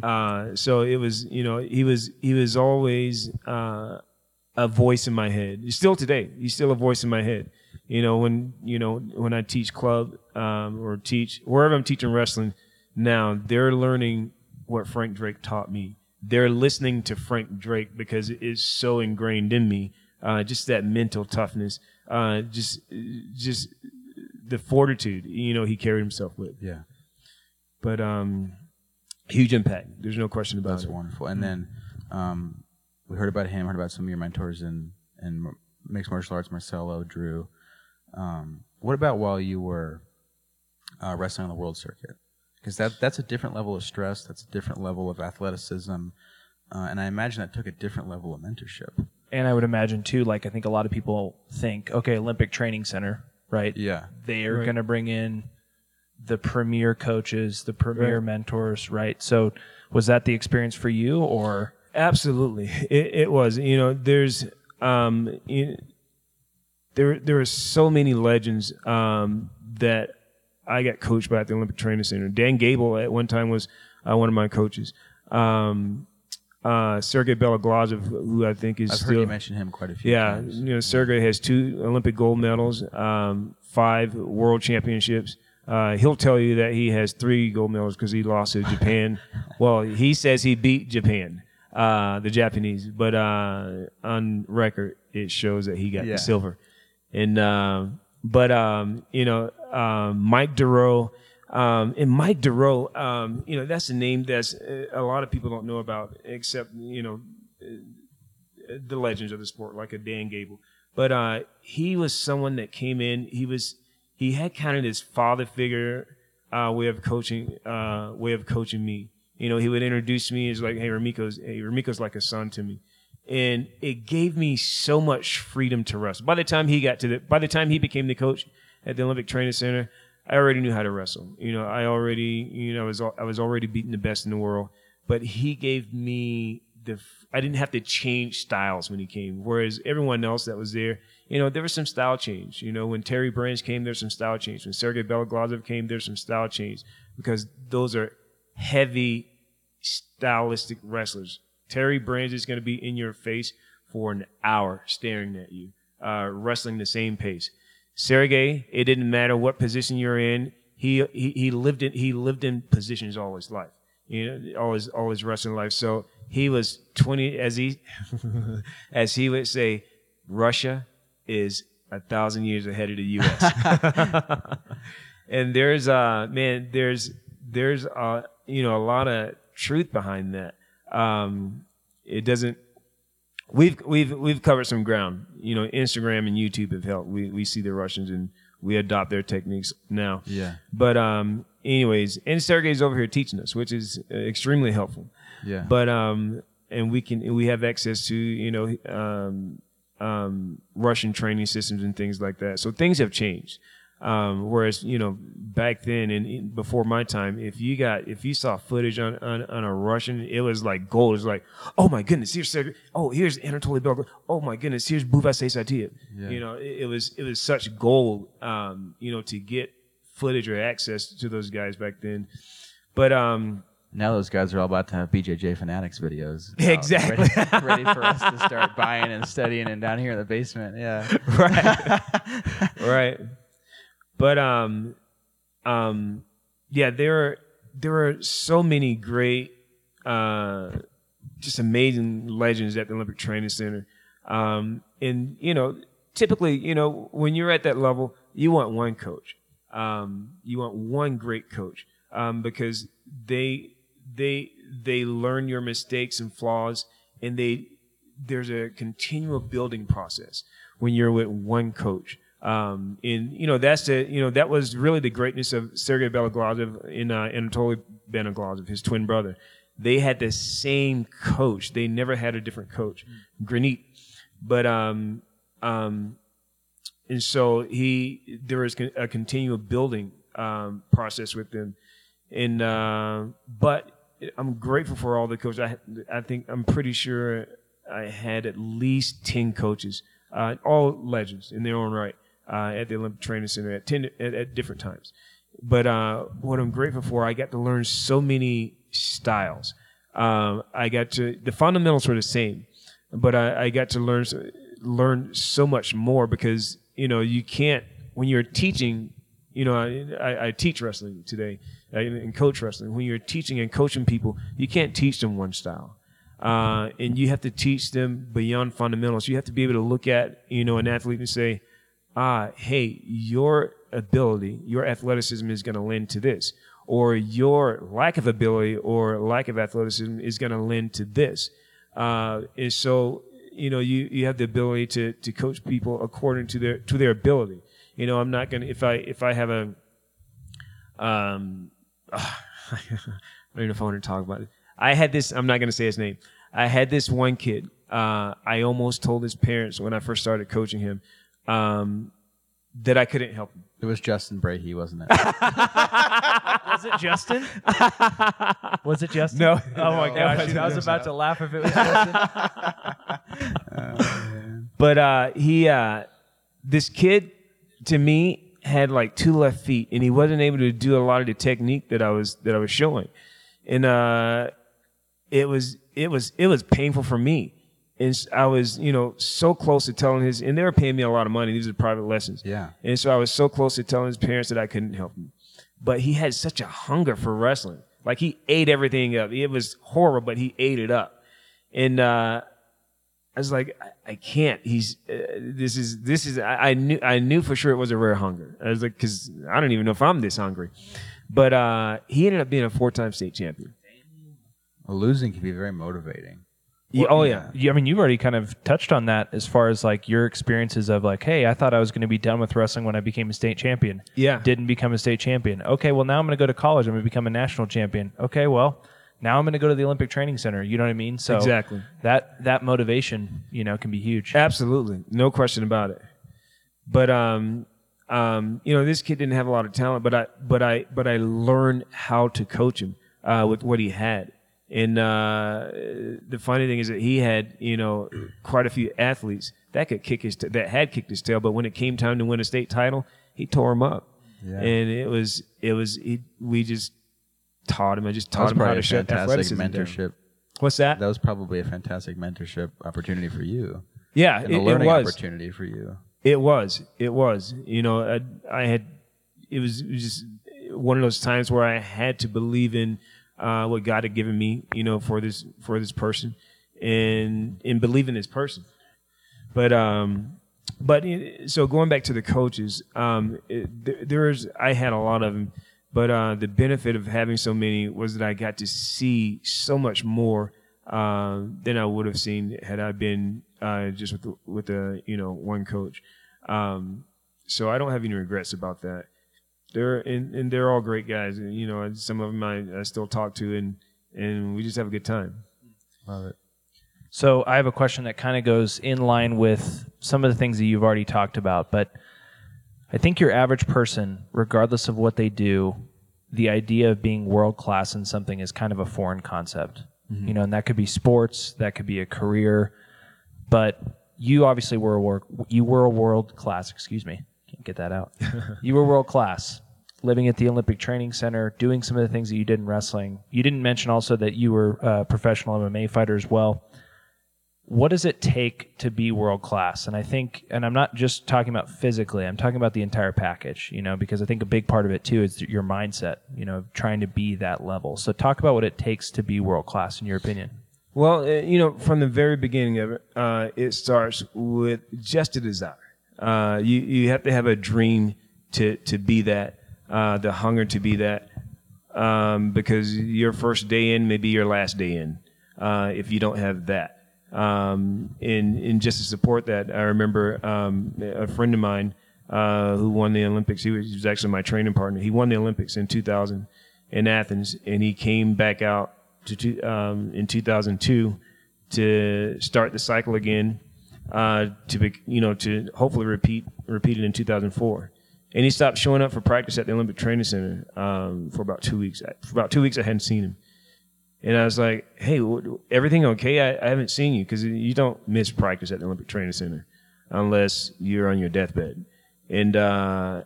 uh, so it was. You know, he was he was always uh, a voice in my head. Still today, he's still a voice in my head. You know, when you know when I teach club um, or teach wherever I'm teaching wrestling now, they're learning what Frank Drake taught me. They're listening to Frank Drake because it is so ingrained in me. Uh, just that mental toughness, uh, just just the fortitude, you know, he carried himself with. Yeah. But um, huge impact. There's no question about it. That's wonderful. And then um, we heard about him, heard about some of your mentors in, in mixed martial arts, Marcelo, Drew. Um, what about while you were uh, wrestling on the world circuit? Because that, that's a different level of stress. That's a different level of athleticism. Uh, and I imagine that took a different level of mentorship. And I would imagine, too, like, I think a lot of people think, okay, Olympic Training Center, right? Yeah. They're right. going to bring in the premier coaches, the premier right. mentors, right? So was that the experience for you, or? Absolutely. It, it was. You know, there's um, you, there there are so many legends um, that I got coached by at the Olympic Training Center. Dan Gable at one time was uh, one of my coaches. Um Uh, Sergei Beloglazov, who I think is I've still... I've heard you mention him quite a few yeah, times. Yeah, you know, Sergei has two Olympic gold medals, um, five world championships. Uh, he'll tell you that he has three gold medals because he lost to Japan. Well, he says he beat Japan, uh, the Japanese, but uh, on record it shows that he got yeah. the silver. And uh, But, um, you know, uh, Mike DeRoe... Um, and Mike DeRoe, um, you know, that's a name that's uh, a lot of people don't know about, except, you know, uh, the legends of the sport, like a Dan Gable. But uh, he was someone that came in. He was he had kind of this father figure uh, way of coaching, uh, way of coaching me. You know, he would introduce me as like, hey, Ramico's, hey, Ramico's like a son to me, and it gave me so much freedom to wrestle. By the time he got to the, by the time he became the coach at the Olympic Training Center, I already knew how to wrestle. You know, I already, you know, I was, I was already beating the best in the world. But he gave me the, I didn't have to change styles when he came. Whereas everyone else that was there, you know, there was some style change. You know, when Terry Brands came, there's some style change. When Sergei Beloglazov came, there's some style change. Because those are heavy stylistic wrestlers. Terry Brands is going to be in your face for an hour staring at you, uh, wrestling the same pace. Sergei, it didn't matter what position you're in. He he he lived in he lived in positions all his life. You know, all his all his wrestling life. So he was twenty, as he as he would say, Russia is a thousand years ahead of the U S And there's uh man, there's there's uh you know a lot of truth behind that. Um, it doesn't. We've we've we've covered some ground. You know, Instagram and YouTube have helped. We we see the Russians and we adopt their techniques now. Yeah. But um, anyways, and Sergei's over here teaching us, which is extremely helpful. Yeah. But um, and we can we have access to you know um um Russian training systems and things like that. So things have changed. Um, whereas you know back then and before my time, if you got if you saw footage on, on, on a Russian, it was like gold. It was like, oh my goodness, here's Sergei. Oh, here's Anatoly Belgrade. Oh my goodness, here's Buvasei Satiev. Yeah. You know, it, it was it was such gold. Um, you know, to get footage or access to those guys back then, but um, now those guys are all about to have B J J Fanatics videos. Wow, exactly. Ready, ready for us to start buying and studying and down here in the basement. Yeah. Right. Right. But um, um, yeah, there are there are so many great, uh, just amazing legends at the Olympic Training Center, um, and you know, typically, you know, when you're at that level, you want one coach, um, you want one great coach, um, because they they they learn your mistakes and flaws, and they there's a continual building process when you're with one coach. Um, and you know that's the you know that was really the greatness of Sergei Beloglazov and uh, Anatoly Beloglazov, his twin brother. They had the same coach. They never had a different coach, mm-hmm. Granit. But um, um, and so he there was a continual building um, process with him. And uh, but I'm grateful for all the coaches. I I think I'm pretty sure I had at least ten coaches, uh, all legends in their own right, uh, at the Olympic Training Center at ten at, at different times. But uh, what I'm grateful for, I got to learn so many styles. Um, I got to the fundamentals were the same, but I, I got to learn learn so much more because you know you can't when you're teaching. You know, I, I teach wrestling today and coach wrestling. When you're teaching and coaching people, you can't teach them one style. Uh, and you have to teach them beyond fundamentals. You have to be able to look at, you know, an athlete and say, ah, hey, your ability, your athleticism is going to lend to this. Or your lack of ability or lack of athleticism is going to lend to this. Uh, and so, you know, you, you have the ability to, to coach people according to their to their ability. You know, I'm not gonna if I if I have a um uh, I don't know if I want to talk about it. I had this. I'm not gonna say his name. I had this one kid. Uh, I almost told his parents when I first started coaching him um, that I couldn't help him. It was Justin Brahey, wasn't it? Was it Justin? Was it Justin? No. Oh my no, gosh! Dude, I was about to laugh if it was Justin. Oh, man. But uh, he, uh, this kid. To me, had like two left feet, and he wasn't able to do a lot of the technique that I was that I was showing, and uh, it was it was it was painful for me, and I was you know so close to telling his, and they were paying me a lot of money. These are private lessons, yeah, and so I was so close to telling his parents that I couldn't help him, but he had such a hunger for wrestling, like he ate everything up. It was horrible, but he ate it up, and. Uh, I was like, I, I can't. He's uh, this is this is. I, I knew I knew for sure it was a rare hunger. I was like, because I don't even know if I'm this hungry. But uh, he ended up being a four-time state champion. Well, losing can be very motivating. Yeah, well, oh yeah. yeah. I mean, you've already kind of touched on that as far as like your experiences of like, hey, I thought I was going to be done with wrestling when I became a state champion. Yeah. Didn't become a state champion. Okay, well now I'm going to go to college. I'm going to become a national champion. Okay, well. Now I'm going to go to the Olympic Training Center. You know what I mean? So exactly. That that motivation, you know, can be huge. Absolutely, no question about it. But um, um, you know, this kid didn't have a lot of talent, but I but I but I learned how to coach him uh, with what he had. And uh, the funny thing is that he had, you know, quite a few athletes that could kick his t- that had kicked his tail. But when it came time to win a state title, he tore him up. Yeah. And it was it was it, we just. Taught him. I just taught him how to shut athleticism mentorship. Down. What's that? That was probably a fantastic mentorship opportunity for you. Yeah, and it, a learning it was. opportunity for you. It was. It was. You know, I, I had. It was just one of those times where I had to believe in uh, what God had given me. You know, for this for this person, and and believe in this person. But um, but so going back to the coaches, um, it, there is I had a lot of them. But uh, the benefit of having so many was that I got to see so much more uh, than I would have seen had I been uh, just with the, with the you know one coach. Um, so I don't have any regrets about that. They're and, and they're all great guys. You know, some of them I, I still talk to, and and we just have a good time. Love it. So I have a question that kind of goes in line with some of the things that you've already talked about, but. I think your average person, regardless of what they do, the idea of being world-class in something is kind of a foreign concept. Mm-hmm. You know, and that could be sports, that could be a career, but you obviously were a world, you were a world-class, excuse me, can't get that out. You were world-class, living at the Olympic Training Center, doing some of the things that you did in wrestling. You didn't mention also that you were a professional M M A fighter as well. What does it take to be world-class? And I think, and I'm not just talking about physically, I'm talking about the entire package, you know, because I think a big part of it too is your mindset, you know, trying to be that level. So talk about what it takes to be world-class in your opinion. Well, you know, from the very beginning of it, uh, it starts with just a desire. Uh, you, you have to have a dream to, to be that, uh, the hunger to be that, um, because your first day in may be your last day in, uh, if you don't have that. Um, and, and just to support that, I remember um, a friend of mine uh, who won the Olympics. He was, he was actually my training partner. He won the Olympics in two thousand in Athens, and he came back out to, um, in two thousand two to start the cycle again. uh, to be, you know, to hopefully repeat repeat it in two thousand four. And he stopped showing up for practice at the Olympic Training Center um, for about two weeks. For about two weeks, I hadn't seen him. And I was like, hey, everything okay? I, I haven't seen you, because you don't miss practice at the Olympic Training Center unless you're on your deathbed. And uh,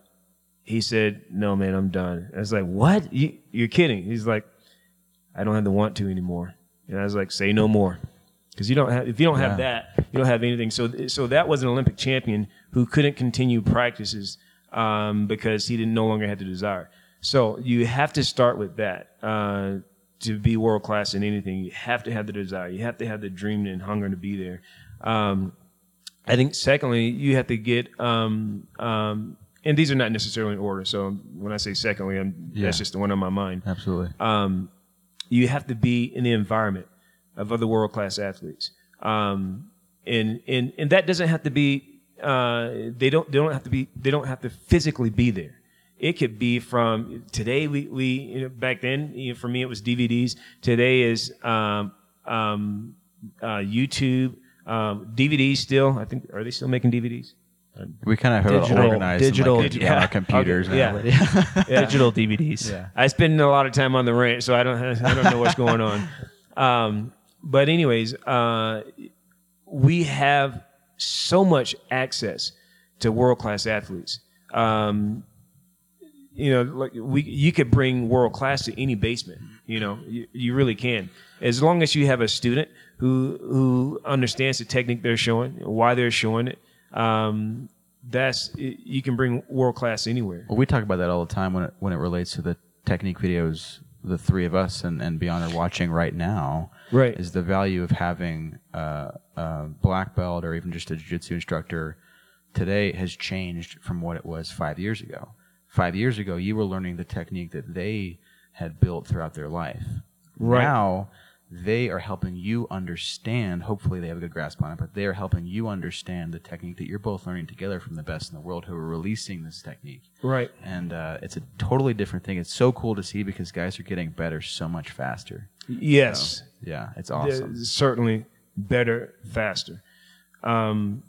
he said, no, man, I'm done. I was like, what? You, you're kidding. He's like, I don't have the want to anymore. And I was like, say no more. Because you don't have, if you don't have yeah. that, you don't have anything. So, so that was an Olympic champion who couldn't continue practices um, because he didn't no longer have the desire. So you have to start with that. Uh, to be world class in anything, you have to have the desire. You have to have the dream and hunger to be there. Um, I think secondly, you have to get, um, um, and these are not necessarily in order. So when I say secondly, I'm, yeah. that's just the one on my mind. Absolutely. Um, you have to be in the environment of other world class athletes. Um, and, and, and that doesn't have to be, uh, they don't, they don't have to be, they don't have to physically be there. It could be from today. We, we you know, back then, you know, for me, it was D V Ds. Today is um, um, uh, YouTube, um, D V Ds. Still, I think, are they still making D V Ds? We kind of have digital, organized digital, like, digital yeah. on our computers. Okay. Yeah. Yeah. yeah, digital D V Ds. Yeah. I spend a lot of time on the ranch, so I don't I don't know what's going on. Um, but anyways, uh, we have so much access to world class athletes. Um, You know, like we, you could bring world class to any basement. You know, you, you really can, as long as you have a student who who understands the technique they're showing, why they're showing it. Um, that's you can bring world class anywhere. Well, we talk about that all the time when it when it relates to the technique videos. The three of us and, and beyond are watching right now. Right, is the value of having a, a black belt or even just a jiu-jitsu instructor today has changed from what it was five years ago. Five years ago, you were learning the technique that they had built throughout their life. Right. Now, they are helping you understand, hopefully they have a good grasp on it, but they are helping you understand the technique that you're both learning together from the best in the world who are releasing this technique. Right. And uh, it's a totally different thing. It's so cool to see because guys are getting better so much faster. Yes. So, yeah, it's awesome. They're certainly better, faster. Um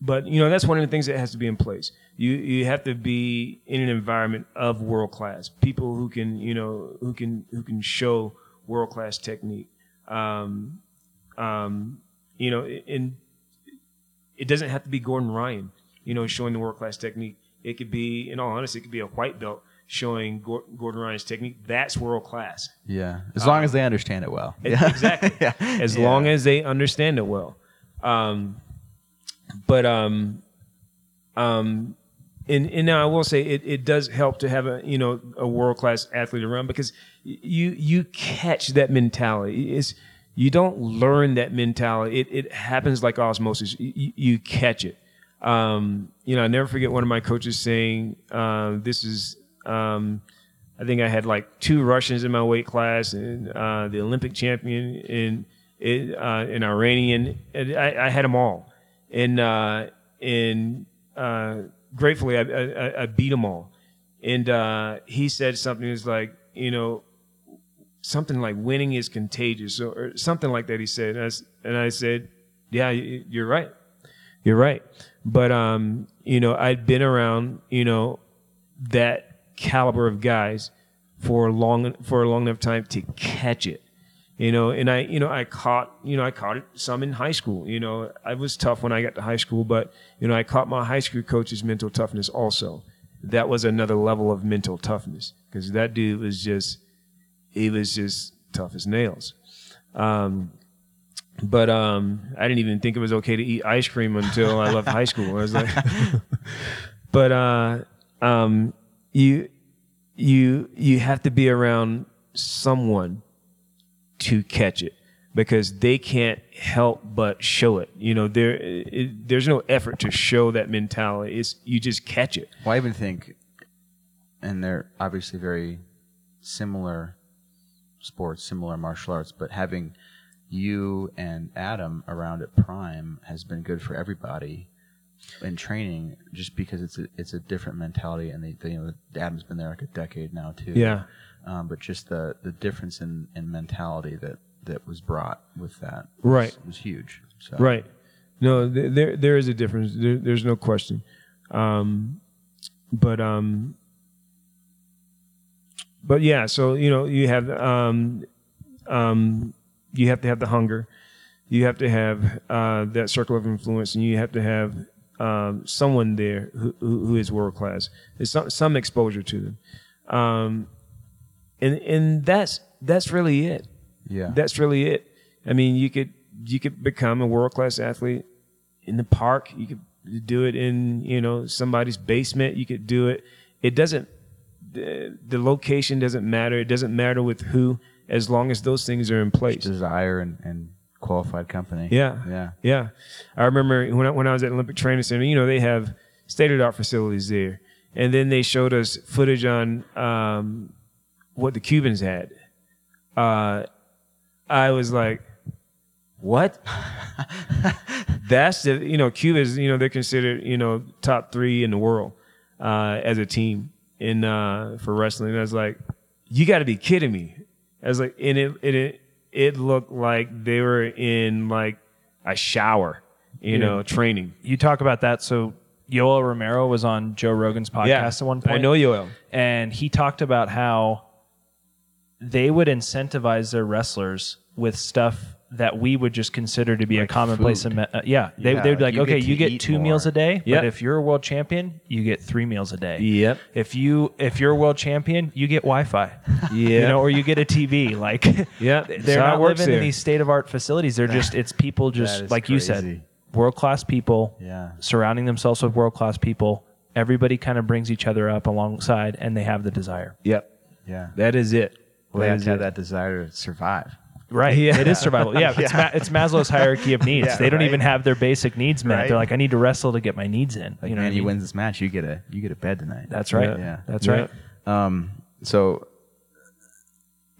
But, you know, that's one of the things that has to be in place. You you have to be in an environment of world class people who can, you know, who can who can show world class technique. Um, um, you know, and it doesn't have to be Gordon Ryan, you know, showing the world class technique. It could be, in all honesty, it could be a white belt showing Gordon Ryan's technique. That's world class. Yeah, as long um, as they understand it well. Exactly. yeah. As yeah. long as they understand it well. Um, But um, um, and and now I will say it, it does help to have a you know a world class athlete around because you you catch that mentality. It's you don't learn that mentality. It it happens like osmosis. You, you catch it. Um, you know I never forget one of my coaches saying uh, this is um, I think I had like two Russians in my weight class and uh, the Olympic champion and it, uh, an Iranian. And I, I had them all. And uh, and uh, gratefully, I, I, I beat them all. And uh, he said something that's like, you know, something like winning is contagious or something like that. He said, and I, and I said, yeah, you're right, you're right. But um, you know, I'd been around, you know, that caliber of guys for a long for a long enough time to catch it. You know, and I, you know, I caught, you know, I caught it some in high school. You know, I was tough when I got to high school, but, you know, I caught my high school coach's mental toughness also. That was another level of mental toughness because that dude was just, he was just tough as nails. Um, but um, I didn't even think it was okay to eat ice cream until I left high school. I was like, but uh, um, you, you, you have to be around someone to catch it because they can't help but show it. You know, there it, there's no effort to show that mentality. It's you just catch it. Well, I even think, and they're obviously very similar sports, similar martial arts, but having you and Adam around at Prime has been good for everybody in training, just because it's a, it's a different mentality, and they, they you know Adam's been there like a decade now too. Yeah. Um, but just the, the difference in, in mentality that, that was brought with that was, right. was huge. So. Right. No, there there is a difference. There, there's no question. Um, but um, but yeah, so you know, you have um, um, you have to have the hunger. You have to have uh, that circle of influence, and you have to have um, someone there who, who is world class. There's some, some exposure to them, um, and and that's that's really it. Yeah, that's really it. I mean, you could you could become a world class athlete in the park. You could do it in, you know, somebody's basement. You could do it. It doesn't. The, the location doesn't matter. It doesn't matter with who, as long as those things are in place. Desire and, and qualified company. Yeah, yeah, yeah. I remember when I, when I was at Olympic Training Center. You know, they have state-of-the-art facilities there, and then they showed us footage on um, what the Cubans had. Uh, I was like, what? That's the, you know, Cubans, you know, they're considered, you know, top three in the world uh, as a team in uh, for wrestling. And I was like, you got to be kidding me. I was like, and it, it it looked like they were in like a shower, you yeah. know, training. You talk about that. So Yoel Romero was on Joe Rogan's podcast yeah, at one point. I know Yoel. And he talked about how they would incentivize their wrestlers with stuff that we would just consider to be like a commonplace. Im- uh, yeah. They, yeah, they'd be like, okay, you get two more. meals a day, yep. but if you're a world champion, you get three meals a day. Yep. If you, if you're a world champion, you get Wi-Fi, yeah. you know, or you get a T V. Like, yeah, they're not living there. in these state-of-art facilities. They're just, it's people just, like crazy. you said, world-class people yeah. surrounding themselves with world-class people. Everybody kind of brings each other up alongside, and they have the desire. Yep. Yeah. That is it. Well, that they have to have it. that desire to survive. Right. Yeah. It is survival. Yeah. It's, yeah. Ma- it's Maslow's hierarchy of needs. yeah, they don't right. even have their basic needs met. Right. They're like, I need to wrestle to get my needs in. Like, you know, man, I mean? you win this match, you get a you get a bed tonight. That's right. Yeah. yeah. That's yeah. right. Um, so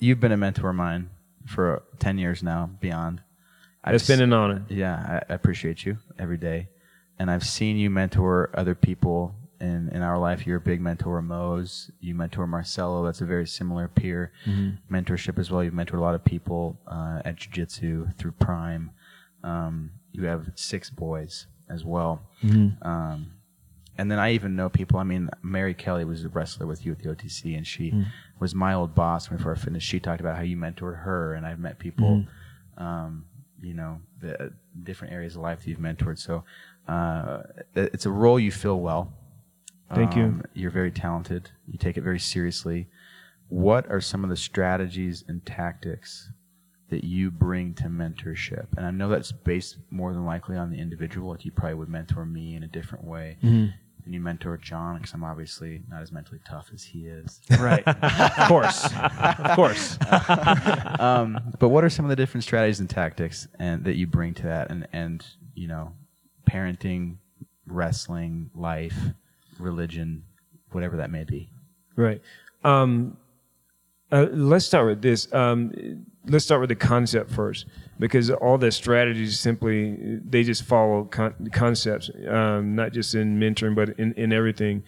you've been a mentor of mine for ten years now, beyond. I've it's been an honor. Yeah, I, I appreciate you every day. And I've seen you mentor other people in, in our life. You're a big mentor of Mo's. You mentor Marcelo. That's a very similar peer mm-hmm. mentorship as well. You've mentored a lot of people uh, at jiu-jitsu through Prime. Um, you have six boys as well. Mm-hmm. Um, and then I even know people. I mean, Mary Kelly was a wrestler with you at the O T C, and she mm-hmm. was my old boss when we first finished. She talked about how you mentored her, and I've met people, mm-hmm. um, you know, the uh, different areas of life that you've mentored. So uh, it's a role you fill well. Thank you. Um, you're very talented. You take it very seriously. What are some of the strategies and tactics that you bring to mentorship? And I know that's based more than likely on the individual. Like, you probably would mentor me in a different way mm-hmm. than you mentor John, because I'm obviously not as mentally tough as he is. Right. Of course. Of course. um, but what are some of the different strategies and tactics and that you bring to that? And, and you know, parenting, wrestling, life, religion, whatever that may be. Right. Um, uh, let's start with this. Um, let's start with the concept first, because all the strategies simply, they just follow con- concepts, um, not just in mentoring, but in, in everything.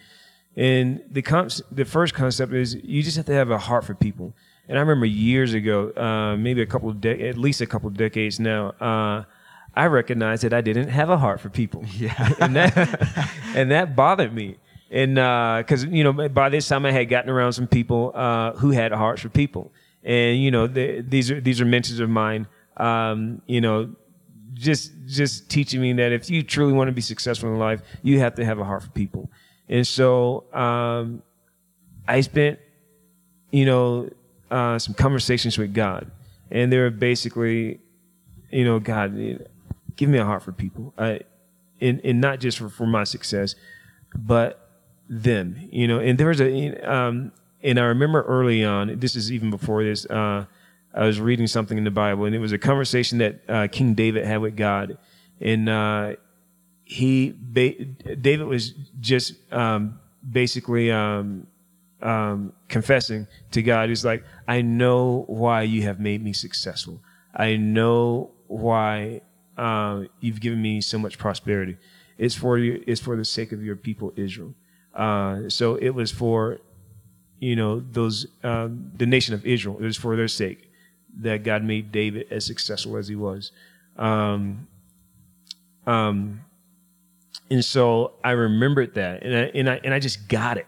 And the con- the first concept is you just have to have a heart for people. And I remember years ago, uh, maybe a couple of de- at least a couple of decades now, uh, I recognized that I didn't have a heart for people. Yeah. and, that, and that bothered me. And because, uh, you know, by this time I had gotten around some people uh, who had hearts for people. And, you know, they, these are these are mentors of mine, um, you know, just just teaching me that if you truly want to be successful in life, you have to have a heart for people. And so um, I spent, you know, uh, some conversations with God. And they were basically, you know, God, give me a heart for people, I, and, and not just for, for my success, but them, you know. And there was a, um, and I remember early on, this is even before this, uh, I was reading something in the Bible, and it was a conversation that uh, King David had with God. And uh, he, ba- David was just um, basically um, um, confessing to God. He's like, I know why you have made me successful. I know why Uh, you've given me so much prosperity. It's for you. It's for the sake of your people, Israel. Uh, so it was for, you know, those uh, the nation of Israel. It was for their sake that God made David as successful as he was. Um, Um, and so I remembered that, and I, and I, and I just got it.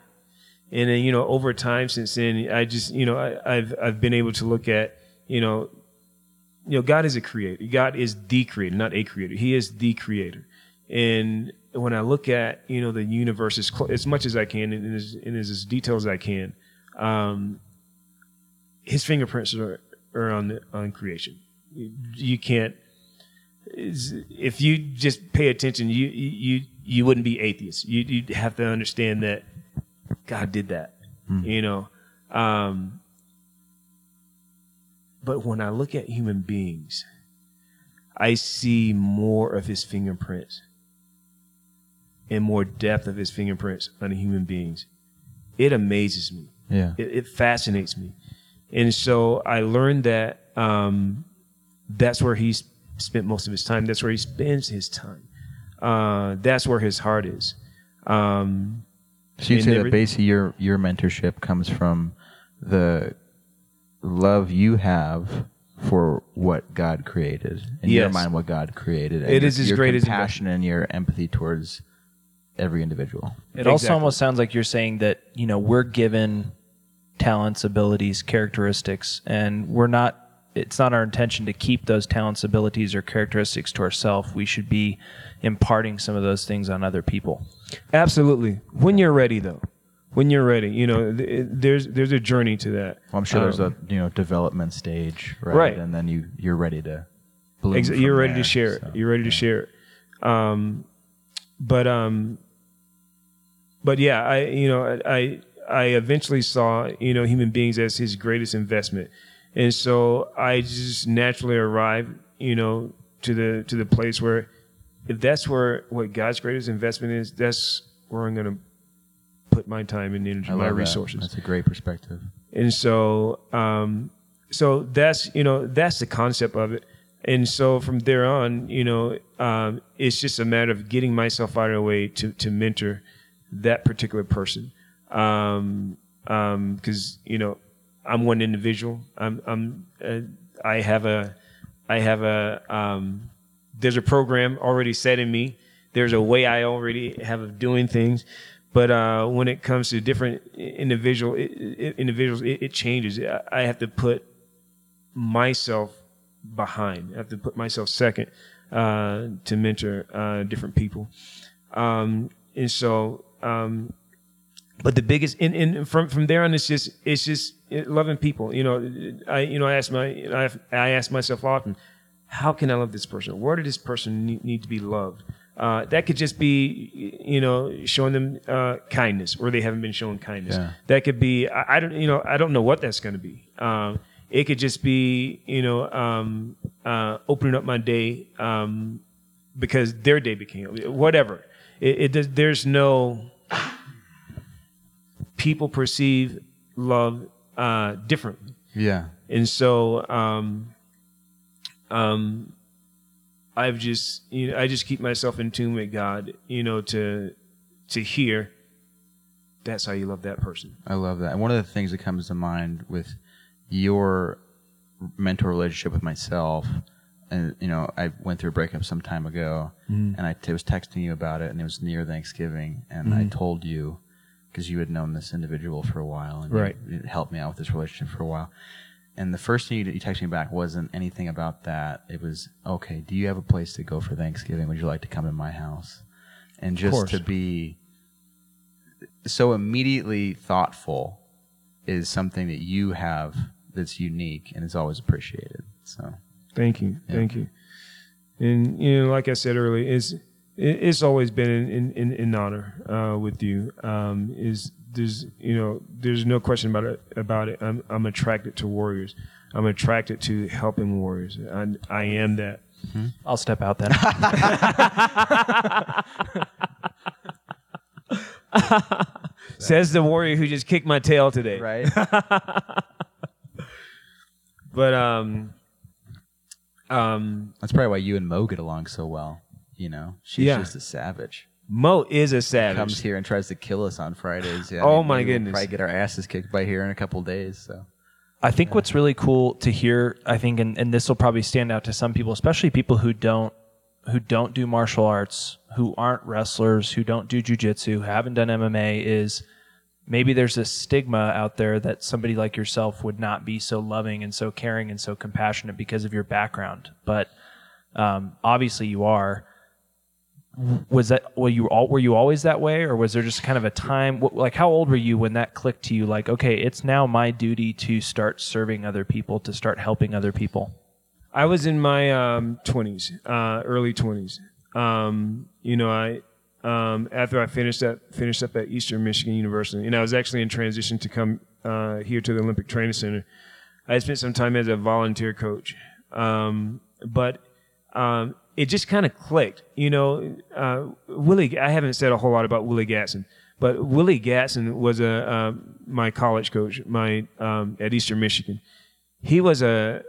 And then, you know, over time since then, I just, you know, I, I've, I've been able to look at, you know, you know, God is a creator. God is the creator, not a creator. He is the creator. And when I look at, you know, the universe as, cl- as much as I can and as, and as detailed as I can, um, his fingerprints are, are on the, on creation. You, you can't, if you just pay attention, you, you, you wouldn't be atheist. You, you'd have to understand that God did that, mm. you know? Um, but when I look at human beings, I see more of his fingerprints and more depth of his fingerprints on human beings. It amazes me. Yeah. It, it fascinates me. And so I learned that um, that's where he spent most of his time. That's where he spends his time. Uh, that's where his heart is. Um, so you'd say that basically your, your mentorship comes from the love you have for what God created. In yes. your mind, what God created. And it is his greatest compassion and your empathy towards every individual. It exactly. also almost sounds like you're saying that, you know, we're given talents, abilities, characteristics, and we're not, it's not our intention to keep those talents, abilities, or characteristics to ourselves. We should be imparting some of those things on other people. Absolutely. When you're ready, though. When you're ready, you know, th- there's there's a journey to that. Well, I'm sure um, there's a, you know, development stage, right? right. And then you, you're ready to bloom Ex- You're ready there, to share so, it. You're ready yeah. to share it. Um, but, um, but yeah, I, you know, I, I eventually saw, you know, human beings as his greatest investment. And so I just naturally arrived, you know, to the, to the place where if that's where what God's greatest investment is, that's where I'm going to put my time and energy, my resources. That. That's a great perspective. And so, um, so that's, you know, that's the concept of it. And so from there on, you know, um, it's just a matter of getting myself out of the way to, to mentor that particular person. Um, um, cause you know, I'm one individual. I'm, I'm, uh, I have a, I have a, um, there's a program already set in me. There's a way I already have of doing things. But uh, when it comes to different individual it, it, individuals, it, it changes. I have to put myself behind. I have to put myself second uh, to mentor uh, different people. Um, and so, um, but the biggest, and, and from from there on, it's just it's just loving people. You know, I you know I ask my I, I ask myself often, how can I love this person? Where did this person need to be loved? Uh, that could just be, you know, showing them uh, kindness where they haven't been shown kindness. Yeah. That could be, I, I don't, you know, I don't know what that's going to be. Um, it could just be, you know, um, uh, opening up my day um, because their day became whatever. It, it there's no people perceive love uh, differently. Yeah, and so. Um, um, I've just, you know, I just keep myself in tune with God, you know, to to hear. That's how you love that person. I love that. And one of the things that comes to mind with your mentor relationship with myself, and you know, I went through a breakup some time ago, mm. and I t- was texting you about it, and it was near Thanksgiving, and mm. I told you because you had known this individual for a while, and right. you, it helped me out with this relationship for a while. And the first thing you, you texted me back wasn't anything about that. It was, okay, do you have a place to go for Thanksgiving? Would you like to come to my house? And just to be so immediately thoughtful is something that you have that's unique and is always appreciated. So thank you, yeah. thank you. And you know, like I said earlier, it's it's always been in in, in honor uh, with you. Um, is There's, you know, there's no question about it. About it, I'm, I'm attracted to warriors. I'm attracted to helping warriors. I, I am that. Mm-hmm. I'll step out then. Says the warrior who just kicked my tail today. Right. But um, um, that's probably why you and Mo get along so well. You know, she's yeah. just a savage. Mo is a savage. He comes here and tries to kill us on Fridays. Yeah, oh, I mean, my goodness. We'll probably get our asses kicked by here in a couple of days. So, I think yeah. what's really cool to hear, I think, and, and this will probably stand out to some people, especially people who don't, who don't do martial arts, who aren't wrestlers, who don't do jiu-jitsu, haven't done M M A is maybe there's a stigma out there that somebody like yourself would not be so loving and so caring and so compassionate because of your background. But um, obviously you are. Was that, were you all, were you always that way, or was there just kind of a time, like how old were you when that clicked to you? Like, okay, it's now my duty to start serving other people, to start helping other people. I was in my um, twenties, uh, early twenties. Um, you know, I um, after I finished up, finished up at Eastern Michigan University, and I was actually in transition to come uh, here to the Olympic Training Center. I spent some time as a volunteer coach, um, but um, it just kind of clicked. You know, uh, Willie. I haven't said a whole lot about Willie Gatson, but Willie Gatson was a uh, my college coach, my um, at Eastern Michigan. He was a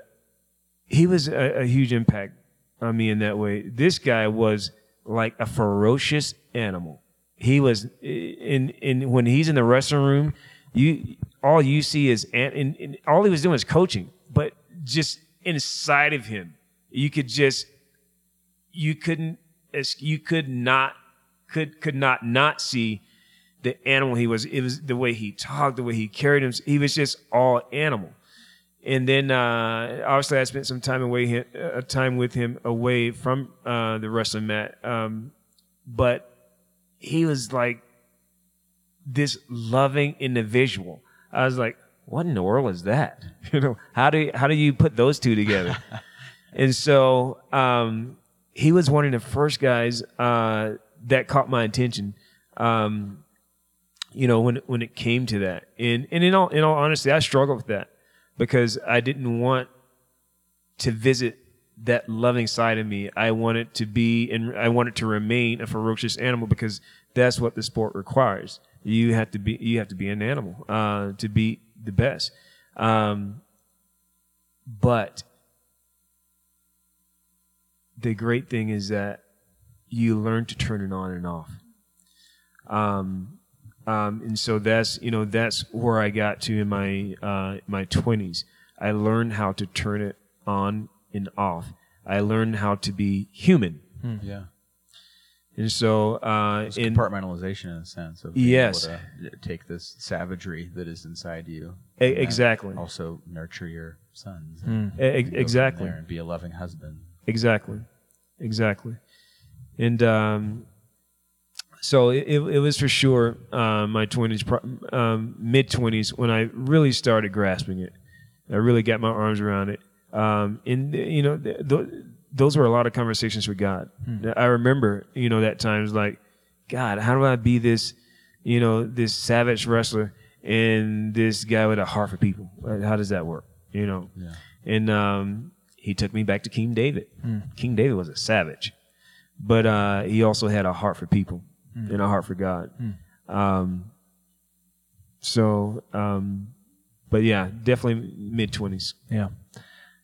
He was a, a huge impact on me in that way. This guy was like a ferocious animal. He was in in when he's in the wrestling room, you all you see is and, and, and all he was doing was coaching. But just inside of him, you could just you couldn't you could not could could not not see the animal he was. It was the way he talked, the way he carried himself. He was just all animal. And then, uh, obviously, I spent some time away, uh, time with him away from uh, the wrestling mat. Um, but he was like this loving individual. I was like, "What in the world is that? You know, how do you, how do you put those two together?" And so um, he was one of the first guys uh, that caught my attention. Um, you know, when when it came to that, and and in all in all honesty, I struggled with that, because I didn't want to visit that loving side of me. I wanted to be, and I wanted to remain a ferocious animal, because that's what the sport requires. You have to be, you have to be an animal uh, to be the best. Um, but the great thing is that you learn to turn it on and off. Um, Um, and so that's, you know, that's where I got to in my uh, my twenties. I learned how to turn it on and off. I learned how to be human. Hmm. Yeah. And so, uh, it's in, compartmentalization in a sense of being yes, able to take this savagery that is inside you. A- exactly. Also nurture your sons. Hmm. And a- exactly. There and be a loving husband. Exactly. Exactly. And. Um, So it it was for sure uh, my twenties, um, mid twenties, when I really started grasping it. I really got my arms around it, um, and you know th- th- those were a lot of conversations with God. Hmm. I remember, you know, that times like, God, how do I be this, you know, this savage wrestler and this guy with a heart for people? How does that work? You know, yeah. And um, he took me back to King David. Hmm. King David was a savage, but uh, he also had a heart for people. In a heart for God. Mm. Um, so, um, but yeah, definitely mid-twenties. Yeah.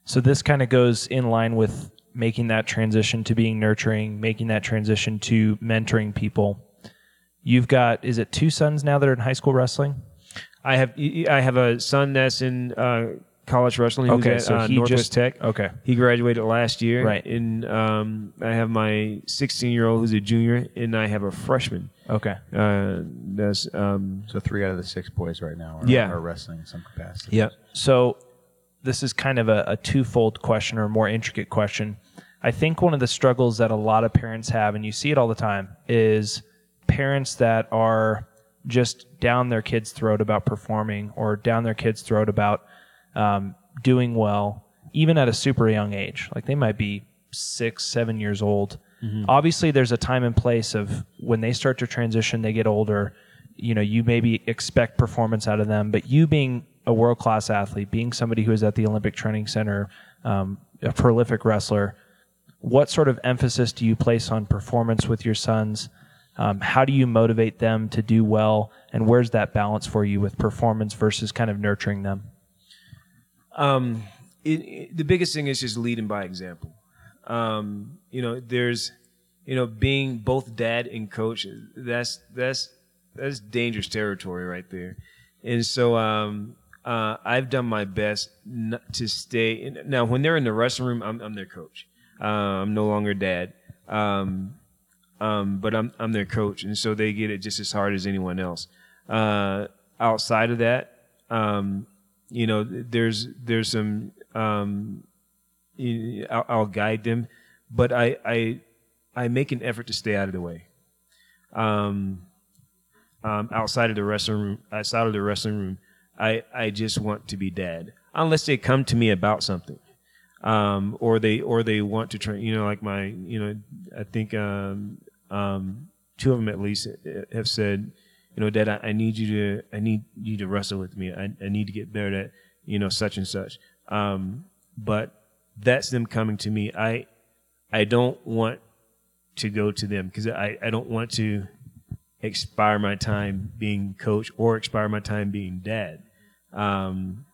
So this kind of goes in line with making that transition to being nurturing, making that transition to mentoring people. You've got, is it two sons now that are in high school wrestling? I have I have a son that's in uh, college wrestling. Okay, who's at so uh, he North West Tech. Okay. He graduated last year. Right. And um, I have my sixteen-year-old who's a junior, and I have a freshman. Okay. Uh, that's um, so three out of the six boys right now are, yeah. are wrestling in some capacity. Yeah. So this is kind of a, a twofold question, or a more intricate question. I think one of the struggles that a lot of parents have, and you see it all the time, is parents that are just down their kids' throat about performing, or down their kids' throat about Um, doing well, even at a super young age. Like they might be six, seven years old. Mm-hmm. Obviously, there's a time and place of when they start to transition, they get older. You know, you maybe expect performance out of them, but you being a world-class athlete, being somebody who is at the Olympic Training Center, um, a prolific wrestler, what sort of emphasis do you place on performance with your sons? Um, how do you motivate them to do well? And where's that balance for you with performance versus kind of nurturing them? Um, it, it, the biggest thing is just leading by example. Um, you know, there's, you know, being both dad and coach, that's, that's, that's dangerous territory right there. And so, um, uh, I've done my best not to stay in. Now, when they're in the wrestling room, I'm, I'm their coach. Uh, I'm no longer dad. Um, um, but I'm I'm their coach, and so they get it just as hard as anyone else. Uh, outside of that, um, you know, there's there's some um, I'll, I'll guide them, but I, I I make an effort to stay out of the way. Um, um, outside of the wrestling room, outside of the wrestling room, I I just want to be dad, unless they come to me about something. Um, or they, or they want to train, you know, like my, you know, I think, um, um, two of them at least have said, you know, Dad, I, I need you to, I need you to wrestle with me. I, I need to get better at, you know, such and such. Um, but that's them coming to me. I, I don't want to go to them because I, I don't want to expire my time being coach or expire my time being dad. Um,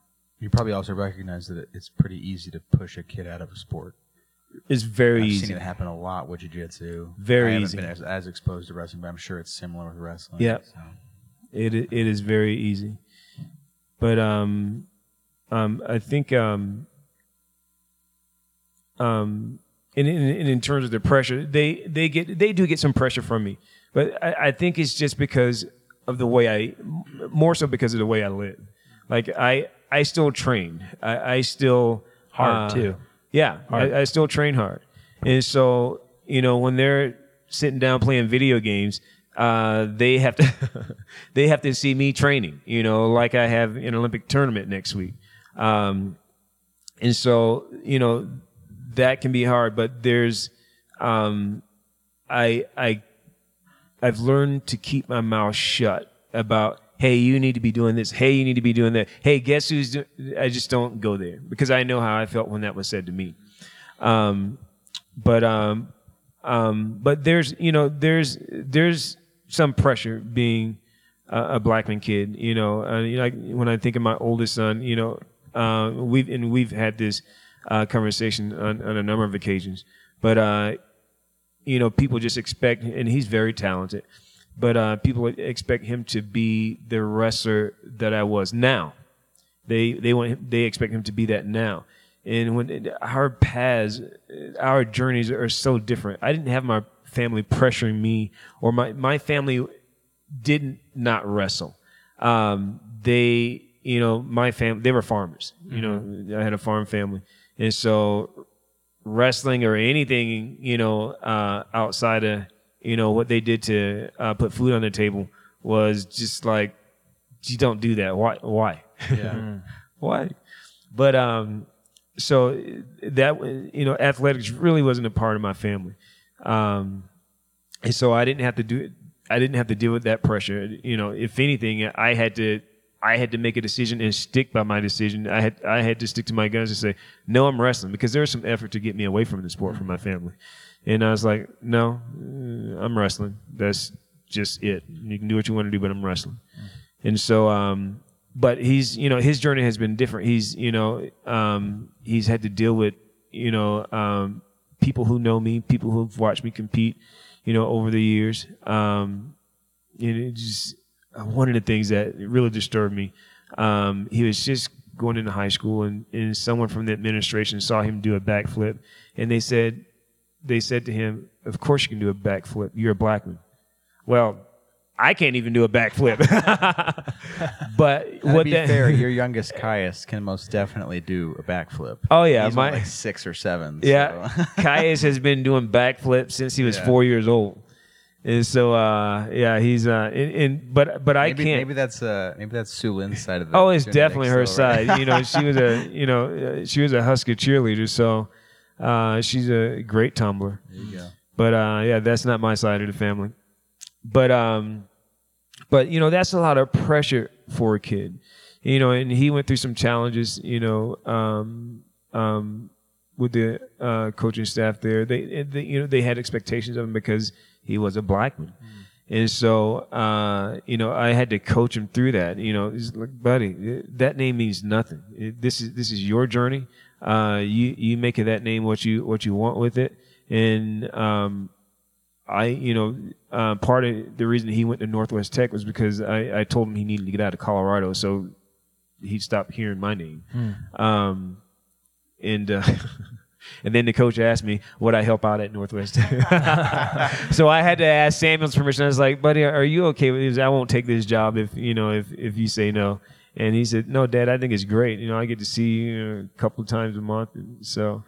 You probably also recognize that it's pretty easy to push a kid out of a sport. It's very I've easy. I've seen it happen a lot with jiu-jitsu. Very I haven't easy. Been as, as exposed to wrestling, but I'm sure it's similar with wrestling. Yeah, so. it it is very easy. But um, um, I think um, um, and in, in, in terms of the pressure, they they get they do get some pressure from me, but I, I think it's just because of the way I, more so because of the way I live. Like I. I still train. I, I still hard uh, too. Yeah, hard. I, I still train hard. And so, you know, when they're sitting down playing video games, uh, they have to they have to see me training. You know, like I have an Olympic tournament next week. Um, and so, you know, that can be hard. But there's, um, I I I've learned to keep my mouth shut about. Hey, you need to be doing this. Hey, you need to be doing that. Hey, guess who's doing? I just don't go there because I know how I felt when that was said to me. Um, but um, um, but there's you know there's there's some pressure being a, a Blackman kid. You know, uh, you know like when I think of my oldest son, you know, uh, we've and we've had this uh, conversation on, on a number of occasions. But uh, you know, people just expect, and he's very talented. But uh, people expect him to be the wrestler that I was now. They they want him, they expect him to be that now. And when our paths, our journeys are so different. I didn't have my family pressuring me, or my, my family didn't not wrestle. Um, they you know my family they were farmers. You mm-hmm. know I had a farm family, and so wrestling or anything you know uh, outside of you know, what they did to uh, put food on the table was just like, you don't do that. Why? Why? Yeah. Why? But um, so that, you know, athletics really wasn't a part of my family. Um, and so I didn't have to do it. I didn't have to deal with that pressure. You know, if anything, I had to, I had to make a decision and stick by my decision. I had, I had to stick to my guns and say, no, I'm wrestling, because there was some effort to get me away from the sport, from my family. And I was like, no, I'm wrestling. That's just it. You can do what you want to do, but I'm wrestling. And so, um, but he's, you know, his journey has been different. He's, you know, um, he's had to deal with, you know, um, people who know me, people who've watched me compete, you know, over the years. Um, and it just, one of the things that really disturbed me, um, he was just going into high school, and, and someone from the administration saw him do a backflip, and they said, They said to him, "Of course you can do a backflip. You're a black man." Well, I can't even do a backflip. But what be that, fair, your youngest Caius can most definitely do a backflip. Oh yeah, he's my, like six or seven. Yeah, so. Caius has been doing backflips since he was yeah. four years old, and so uh, yeah, he's uh, and, and but but maybe, I can't. Maybe that's uh, maybe that's Sue Lynn's side of the. Oh, it's definitely her side. Right? You know, she was a you know she was a Husker cheerleader, so. Uh, she's a great tumbler. There you go. But uh, yeah, that's not my side of the family. But um, but you know, that's a lot of pressure for a kid. You know, and he went through some challenges. You know, um, um, with the uh, coaching staff there, they, they you know they had expectations of him because he was a black man, mm. and so uh, you know I had to coach him through that. You know, he's like, buddy, that name means nothing. It, this is this is your journey. Uh, you, you make of that name what you, what you want with it. And, um, I, you know, uh, part of the reason he went to Northwest Tech was because I, I told him he needed to get out of Colorado. So he stopped hearing my name. Hmm. Um, and, uh, And then the coach asked me, would I help out at Northwest? So I had to ask Samuel's permission. I was like, buddy, are you okay with this? I won't take this job if you know if, if you say no. And he said, no, Dad, I think it's great. You know, I get to see you, you know, a couple of times a month. And so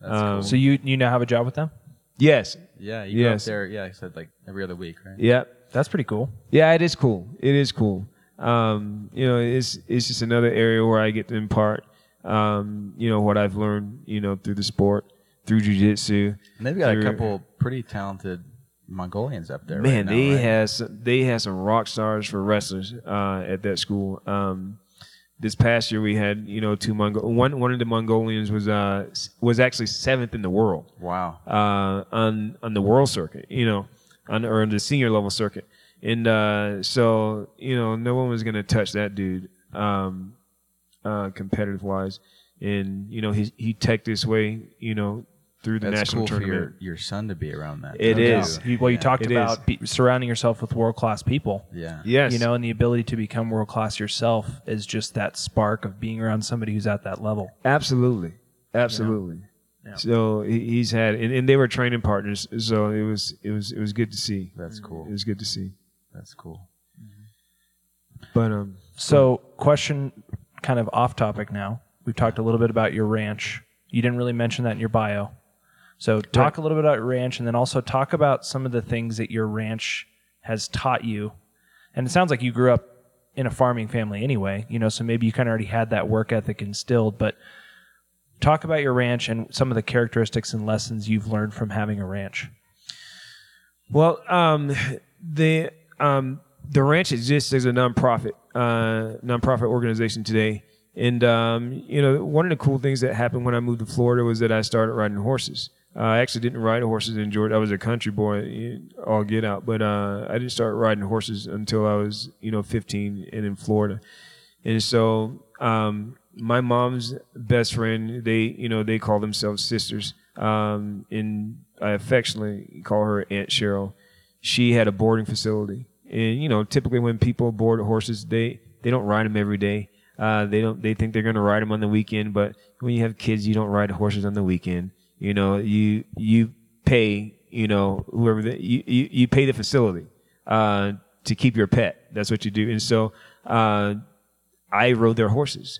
That's um, cool. So you, you now have a job with them? Yes. Yeah, you go yes. up there, yeah, I said like every other week, right? Yeah. That's pretty cool. Yeah, it is cool. It is cool. Um, you know, it's it's just another area where I get to impart Um, you know, what I've learned, you know, through the sport, through jiu-jitsu. And they've got through, a couple pretty talented Mongolians up there. Man, right now, they right? has they had some rock stars for wrestlers uh, at that school. Um, this past year, we had you know two Mongo- one one of the Mongolians was uh, was actually seventh in the world. Wow. Uh, on on the world circuit, you know, on or on the senior level circuit, and uh, so you know, no one was gonna touch that dude. Um, Uh, competitive wise, and you know he he teched his way you know through the That's national cool tournament. For your, your son to be around that. It no is. You, well, yeah. you talked it about be, surrounding yourself with world class people. Yeah. Yes. You know, and the ability to become world class yourself is just that spark of being around somebody who's at that level. Absolutely, absolutely. You know? Yeah. So he's had, and, and they were training partners. So it was it was it was good to see. That's cool. It was good to see. That's cool. Mm-hmm. But um. So question. Kind of off topic now. We've talked a little bit about your ranch. You didn't really mention that in your bio. So talk right. a little bit about your ranch, and then also talk about some of the things that your ranch has taught you. And it sounds like you grew up in a farming family anyway, you know, so maybe you kind of already had that work ethic instilled, but talk about your ranch and some of the characteristics and lessons you've learned from having a ranch. Well, um, the, um, The ranch exists as a nonprofit, uh, nonprofit organization today, and um, you know one of the cool things that happened when I moved to Florida was that I started riding horses. Uh, I actually didn't ride horses in Georgia. I was a country boy, all get out, but uh, I didn't start riding horses until I was you know fifteen and in Florida. And so um, my mom's best friend, they you know they call themselves sisters, um, and I affectionately call her Aunt Cheryl. She had a boarding facility. And, you know, typically when people board horses, they, they don't ride them every day. Uh, they don't, they think they're going to ride them on the weekend. But when you have kids, you don't ride horses on the weekend. You know, you, you pay, you know, whoever the, you, you, you pay the facility, uh, to keep your pet. That's what you do. And so, uh, I rode their horses.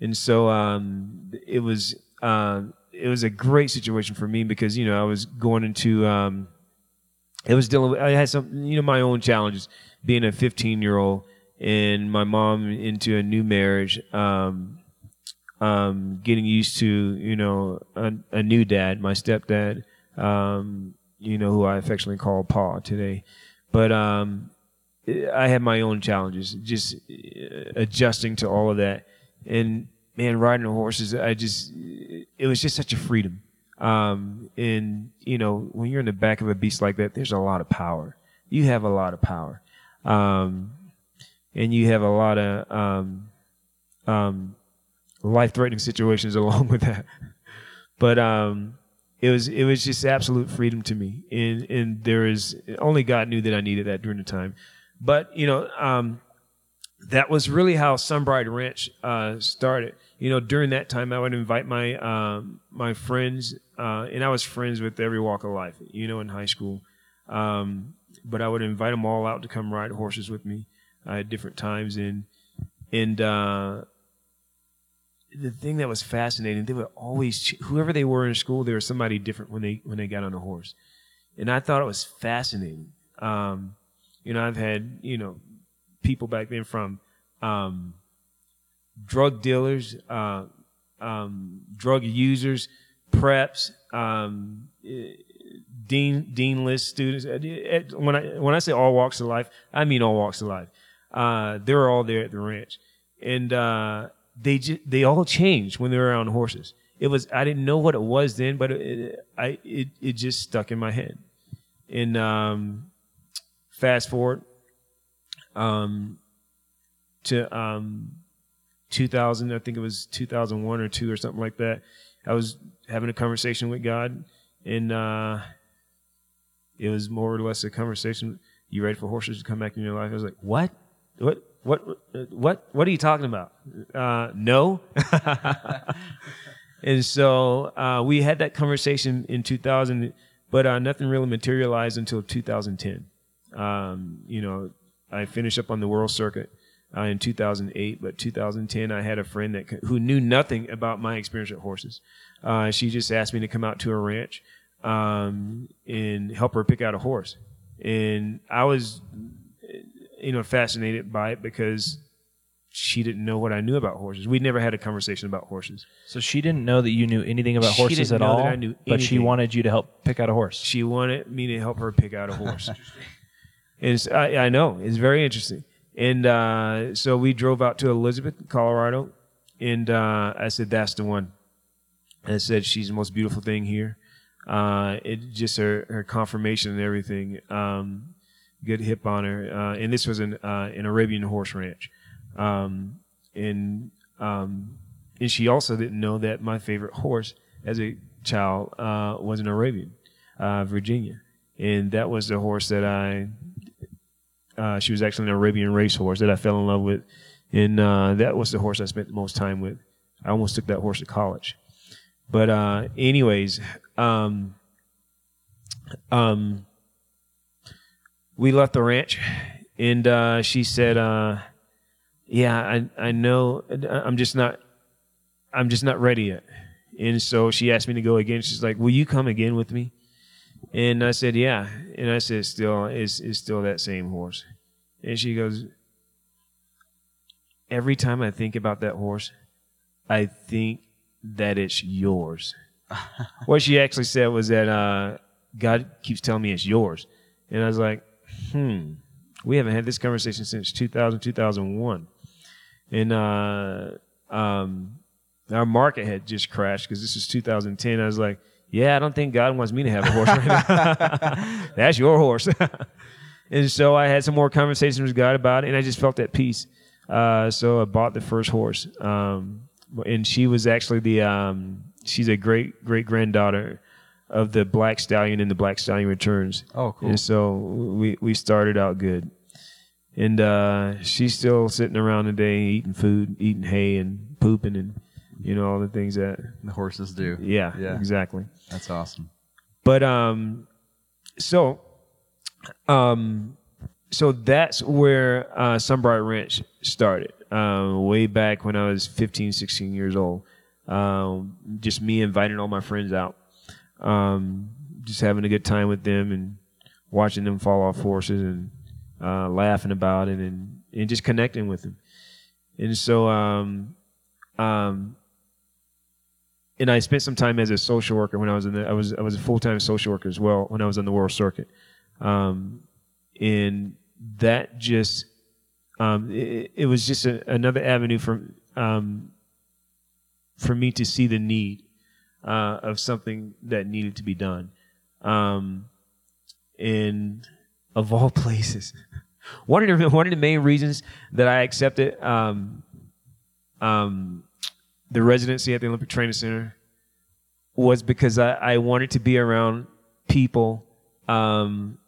And so, um, it was, um, uh, it was a great situation for me because, you know, I was going into, um, It was dealing with, I had some, you know, my own challenges being a fifteen year old and my mom into a new marriage, um, um, getting used to, you know, a, a new dad, my stepdad, um, you know, who I affectionately call Pa today. But, um, I had my own challenges just adjusting to all of that. And man, riding the horses, I just, it was just such a freedom. Um, and you know, when you're in the back of a beast like that, there's a lot of power. You have a lot of power. Um, and you have a lot of, um, um, life-threatening situations along with that. But, um, it was, it was just absolute freedom to me. And, and there is only God knew that I needed that during the time. But, you know, um, that was really how Son Bride Ranch, uh, started. You know, during that time, I would invite my um, my friends, uh, and I was friends with every walk of life, you know, in high school. Um, but I would invite them all out to come ride horses with me uh, at different times. And and uh, the thing that was fascinating, they would always, whoever they were in school, they were somebody different when they when they got on a horse. And I thought it was fascinating. Um, you know, I've had, you know, people back then from... Um, drug dealers, uh, um, drug users, preps, um, dean, deanless students. When I when I say all walks of life, I mean all walks of life. Uh, they were all there at the ranch, and uh, they just, they all changed when they were around horses. It was I didn't know what it was then, but it, I it it just stuck in my head. And um, fast forward um, to. Um, two thousand, I think it was two thousand one or two or something like that. I was having a conversation with God, and uh, it was more or less a conversation. You ready for horses to come back in your life? I was like, what? What? What? What? What are you talking about? Uh, no. And so uh, we had that conversation in two thousand, but uh, nothing really materialized until two thousand ten. Um, you know, I finished up on the world circuit uh, in two thousand eight, but two thousand ten I had a friend that who knew nothing about my experience at horses. Uh, she just asked me to come out to her ranch um, and help her pick out a horse. And I was, you know, fascinated by it because she didn't know what I knew about horses. We'd never had a conversation about horses. So she didn't know that you knew anything about she horses didn't at know all, that I knew anything. But she wanted you to help pick out a horse. She wanted me to help her pick out a horse. And it's, I, I know, it's very interesting. And uh, so we drove out to Elizabeth, Colorado, and uh, I said, that's the one. And I said, she's the most beautiful thing here. Uh, it just her, her conformation and everything. Um, good hip on her. Uh, and this was an, uh, an Arabian horse ranch. Um, and, um, and she also didn't know that my favorite horse as a child, uh, was an Arabian, uh, Virginia. And that was the horse that I, uh, she was actually an Arabian racehorse that I fell in love with. And, uh, that was the horse I spent the most time with. I almost took that horse to college. But, uh, anyways, um, um, we left the ranch and, uh, she said, uh, yeah, I I know. I'm just not, I'm just not ready yet. And so she asked me to go again. She's like, "Will you come again with me?" And I said, "Yeah." And I said, "Still, it's it's still that same horse." And she goes, "Every time I think about that horse, I think that it's yours." What she actually said was that uh, God keeps telling me it's yours, and I was like, "Hmm, we haven't had this conversation since two thousand, two thousand one." And uh, um, our market had just crashed because this was two thousand ten. I was like, yeah, I don't think God wants me to have a horse right now. That's your horse. And so I had some more conversations with God about it, and I just felt at peace. Uh, so I bought the first horse. Um, and she was actually the um, – she's a great-great-granddaughter of the Black Stallion and the Black Stallion Returns. Oh, cool. And so we, we started out good. And uh, she's still sitting around today eating food, eating hay and pooping and, you know, all the things that the horses do. Yeah, yeah. Exactly. That's awesome. But um, so um, so that's where uh, Son Bride Ranch started, uh, way back when I was fifteen, sixteen years old. Uh, just me inviting all my friends out. Um, just having a good time with them and watching them fall off horses and uh, laughing about it and, and just connecting with them. And so, um, um, and I spent some time as a social worker when I was in the, I was, I was a full-time social worker as well when I was on the world circuit. Um, and that just, um, it, it was just a, another avenue for, um, for me to see the need Uh, of something that needed to be done. Um, and of all places, one of the, one of the main reasons that I accepted um, um, the residency at the Olympic Training Center was because I, I wanted to be around people um,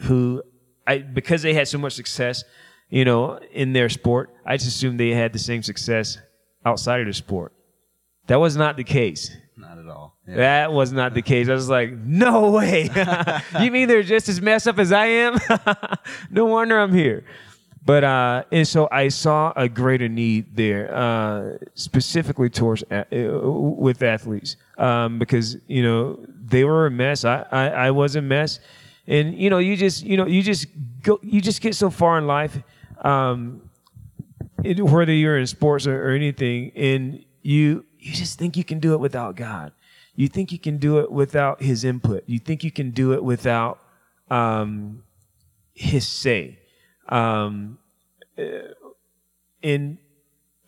who, I because they had so much success, you know, in their sport, I just assumed they had the same success outside of the sport. That was not the case. Not at all. Yeah. That was not the case. I was like, no way. You mean they're just as messed up as I am? No wonder I'm here. But uh, and so I saw a greater need there, uh, specifically towards a- with athletes, um, because you know they were a mess. I, I, I was a mess, and you know you just you know you just go you just get so far in life, um, it, whether you're in sports or, or anything, and you. You just think you can do it without God. You think you can do it without His input. You think you can do it without um, His say. Um, and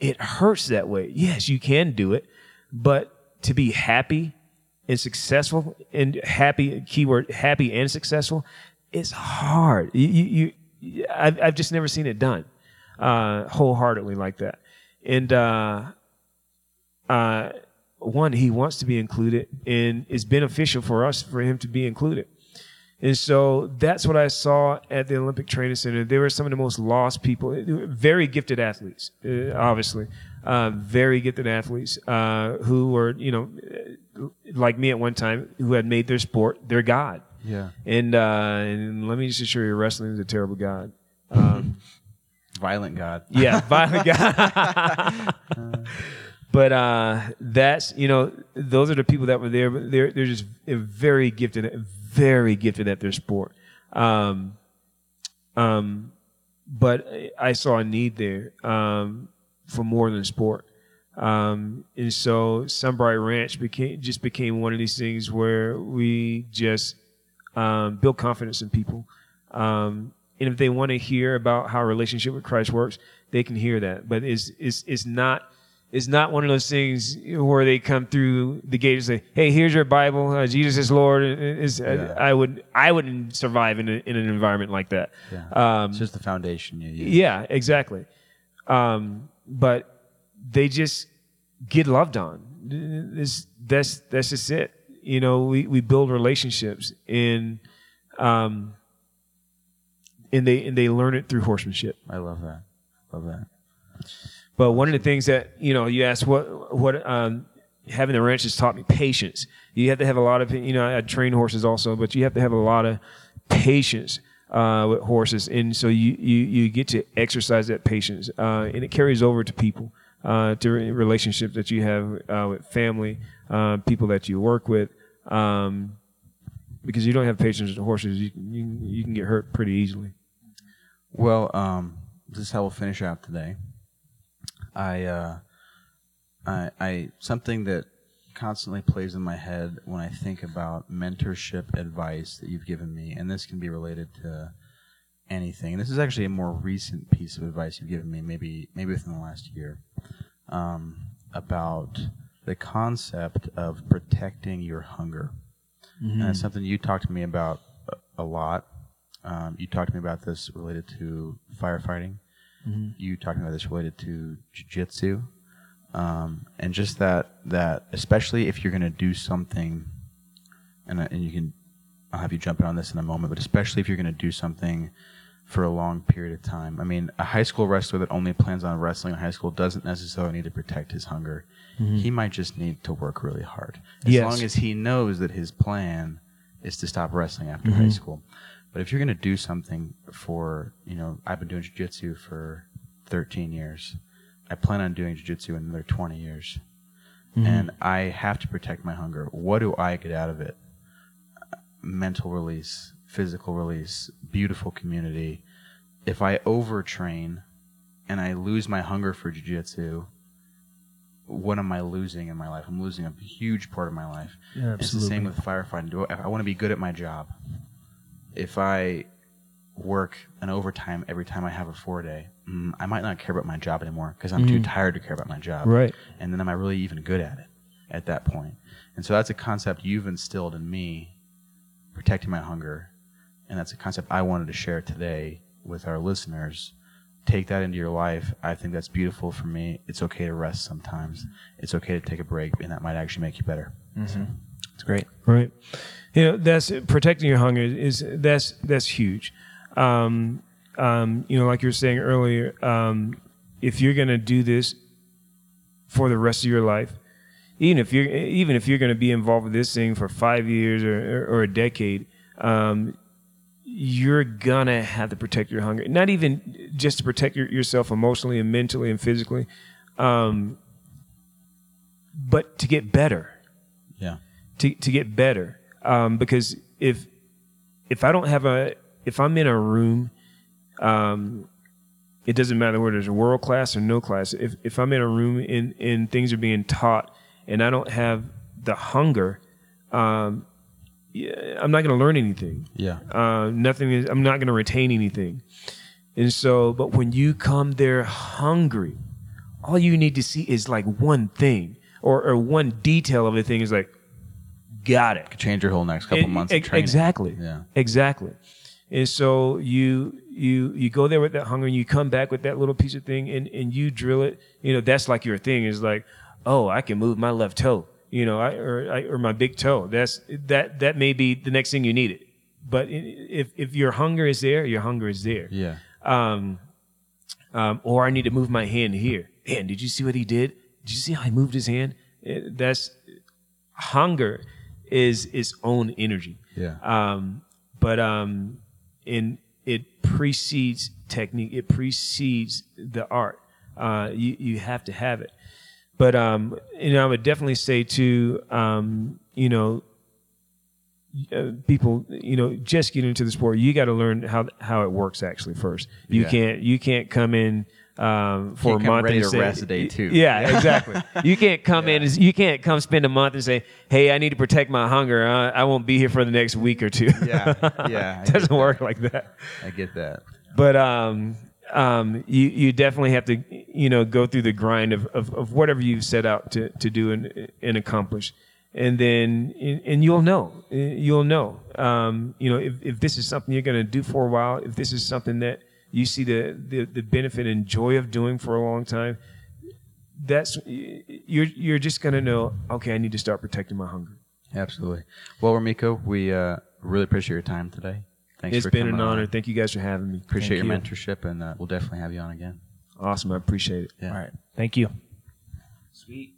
it hurts that way. Yes, you can do it, but to be happy and successful, and happy, keyword, happy and successful, it's hard. You, you, you I've, I've just never seen it done uh, wholeheartedly like that. And, uh, Uh, one, He wants to be included, and it's beneficial for us for Him to be included. And so that's what I saw at the Olympic Training Center. They were some of the most lost people, very gifted athletes, uh, obviously, uh, very gifted athletes uh, who were, you know, like me at one time, who had made their sport their god. Yeah. And, uh, and let me just assure you, wrestling is a terrible god. Um, violent god. Yeah, violent god. But uh, that's, you know, those are the people that were there. But they're, they're just very gifted, very gifted at their sport. Um, um, but I saw a need there um, for more than sport. Um, and so Son Bride Ranch became, just became one of these things where we just um, build confidence in people. Um, and if they want to hear about how a relationship with Christ works, they can hear that. But it's it's it's not... It's not one of those things where they come through the gate and say, "Hey, here's your Bible. Uh, Jesus is Lord." It's, yeah. I, I would, I wouldn't survive in, a, in an environment like that. Yeah. Um, it's just the foundation you use. Yeah, exactly. Um, but they just get loved on. It's, that's that's just it. You know, we, we build relationships, and um, and they and they learn it through horsemanship. I love that. Love that. But one of the things that, you know, you asked what what um, having the ranch has taught me, patience. You have to have a lot of, you know, I train horses also, but you have to have a lot of patience uh, with horses. And so you, you, you get to exercise that patience. Uh, and it carries over to people, uh, to relationships that you have uh, with family, uh, people that you work with. Um, because you don't have patience with horses, you, you, you can get hurt pretty easily. Well, um, this is how we'll finish out today. I, uh, I, I, something that constantly plays in my head when I think about mentorship advice that you've given me, and this can be related to anything. And this is actually a more recent piece of advice you've given me, maybe, maybe within the last year, um, about the concept of protecting your hunger. Mm-hmm. And it's something you talked to me about a, a lot. Um, you talked to me about this related to firefighting. Mm-hmm. You talking about this related to jiu-jitsu, um, and just that, that especially if you're going to do something, and and you can, I'll have you jump in on this in a moment, but especially if you're going to do something for a long period of time. I mean, a high school wrestler that only plans on wrestling in high school doesn't necessarily need to protect his hunger. Mm-hmm. He might just need to work really hard. As yes. long as he knows that his plan is to stop wrestling after mm-hmm. high school. But if you're going to do something for, you know, I've been doing jiu-jitsu for thirteen years. I plan on doing jiu-jitsu in another twenty years. Mm-hmm. And I have to protect my hunger. What do I get out of it? Mental release, physical release, beautiful community. If I overtrain and I lose my hunger for jiu-jitsu, what am I losing in my life? I'm losing a huge part of my life. Yeah, it's the same with firefighting. Do I, I want to be good at my job. If I work an overtime every time I have a four-day, mm, I might not care about my job anymore because I'm mm. too tired to care about my job. Right. And then am I really even good at it at that point? And so that's a concept you've instilled in me, protecting my hunger, and that's a concept I wanted to share today with our listeners. Take that into your life. I think that's beautiful for me. It's okay to rest sometimes. It's okay to take a break, and that might actually make you better. Mm-hmm. So, it's great. Right. You know, that's protecting your hunger is that's that's huge. Um, um, you know, like you were saying earlier, um, if you're going to do this for the rest of your life, even if you're even if you're going to be involved with this thing for five years or, or, or a decade, um, you're gonna have to protect your hunger. Not even just to protect your, yourself emotionally and mentally and physically, um, but to get better. Yeah. To to get better. Um, because if if I don't have a if I'm in a room, um, it doesn't matter whether there's a world class or no class. If if I'm in a room and, and things are being taught and I don't have the hunger, um, I'm not going to learn anything. Yeah. Uh, nothing is. I'm not going to retain anything. And so, but when you come there hungry, all you need to see is like one thing or, or one detail of a thing is like. Got it. Could change your whole next couple it, months. Of training. Exactly. Yeah. Exactly. And so you you you go there with that hunger, and you come back with that little piece of thing, and, and you drill it. You know, that's like your thing is like, oh, I can move my left toe. You know, I or I, or my big toe. That's that that may be the next thing you need it. But if if your hunger is there, your hunger is there. Yeah. Um, um, or I need to move my hand here. man, did you see what he did? Did you see how he moved his hand? That's hunger is its own energy. Yeah. Um, but um, in it precedes technique. It precedes the art. Uh, you you have to have it. But um, you know, I would definitely say too, um, you know, uh, people, you know, just getting into the sport, you got to learn how how it works actually first. You yeah. can't you can't come in. Um, for a month and say, rest day too. Yeah, exactly. You can't come yeah. in, you can't come spend a month and say, "Hey, I need to protect my hunger. I, I won't be here for the next week or two." Yeah, yeah. It doesn't work like that. I get that. But um, um, you you definitely have to, you know, go through the grind of of, of whatever you've set out to, to do and and accomplish, and then and, and you'll know you'll know um, you know if if this is something you're going to do for a while, if this is something that you see the, the, the benefit and joy of doing for a long time, that's you're you're just going to know, okay, I need to start protecting my hunger. Absolutely. Well, Ramico, we uh, really appreciate your time today. Thanks it's for been an honor. On. Thank you guys for having me. Appreciate Thank your you. mentorship, and uh, we'll definitely have you on again. Awesome. I appreciate it. Yeah. All right. Thank you. Sweet.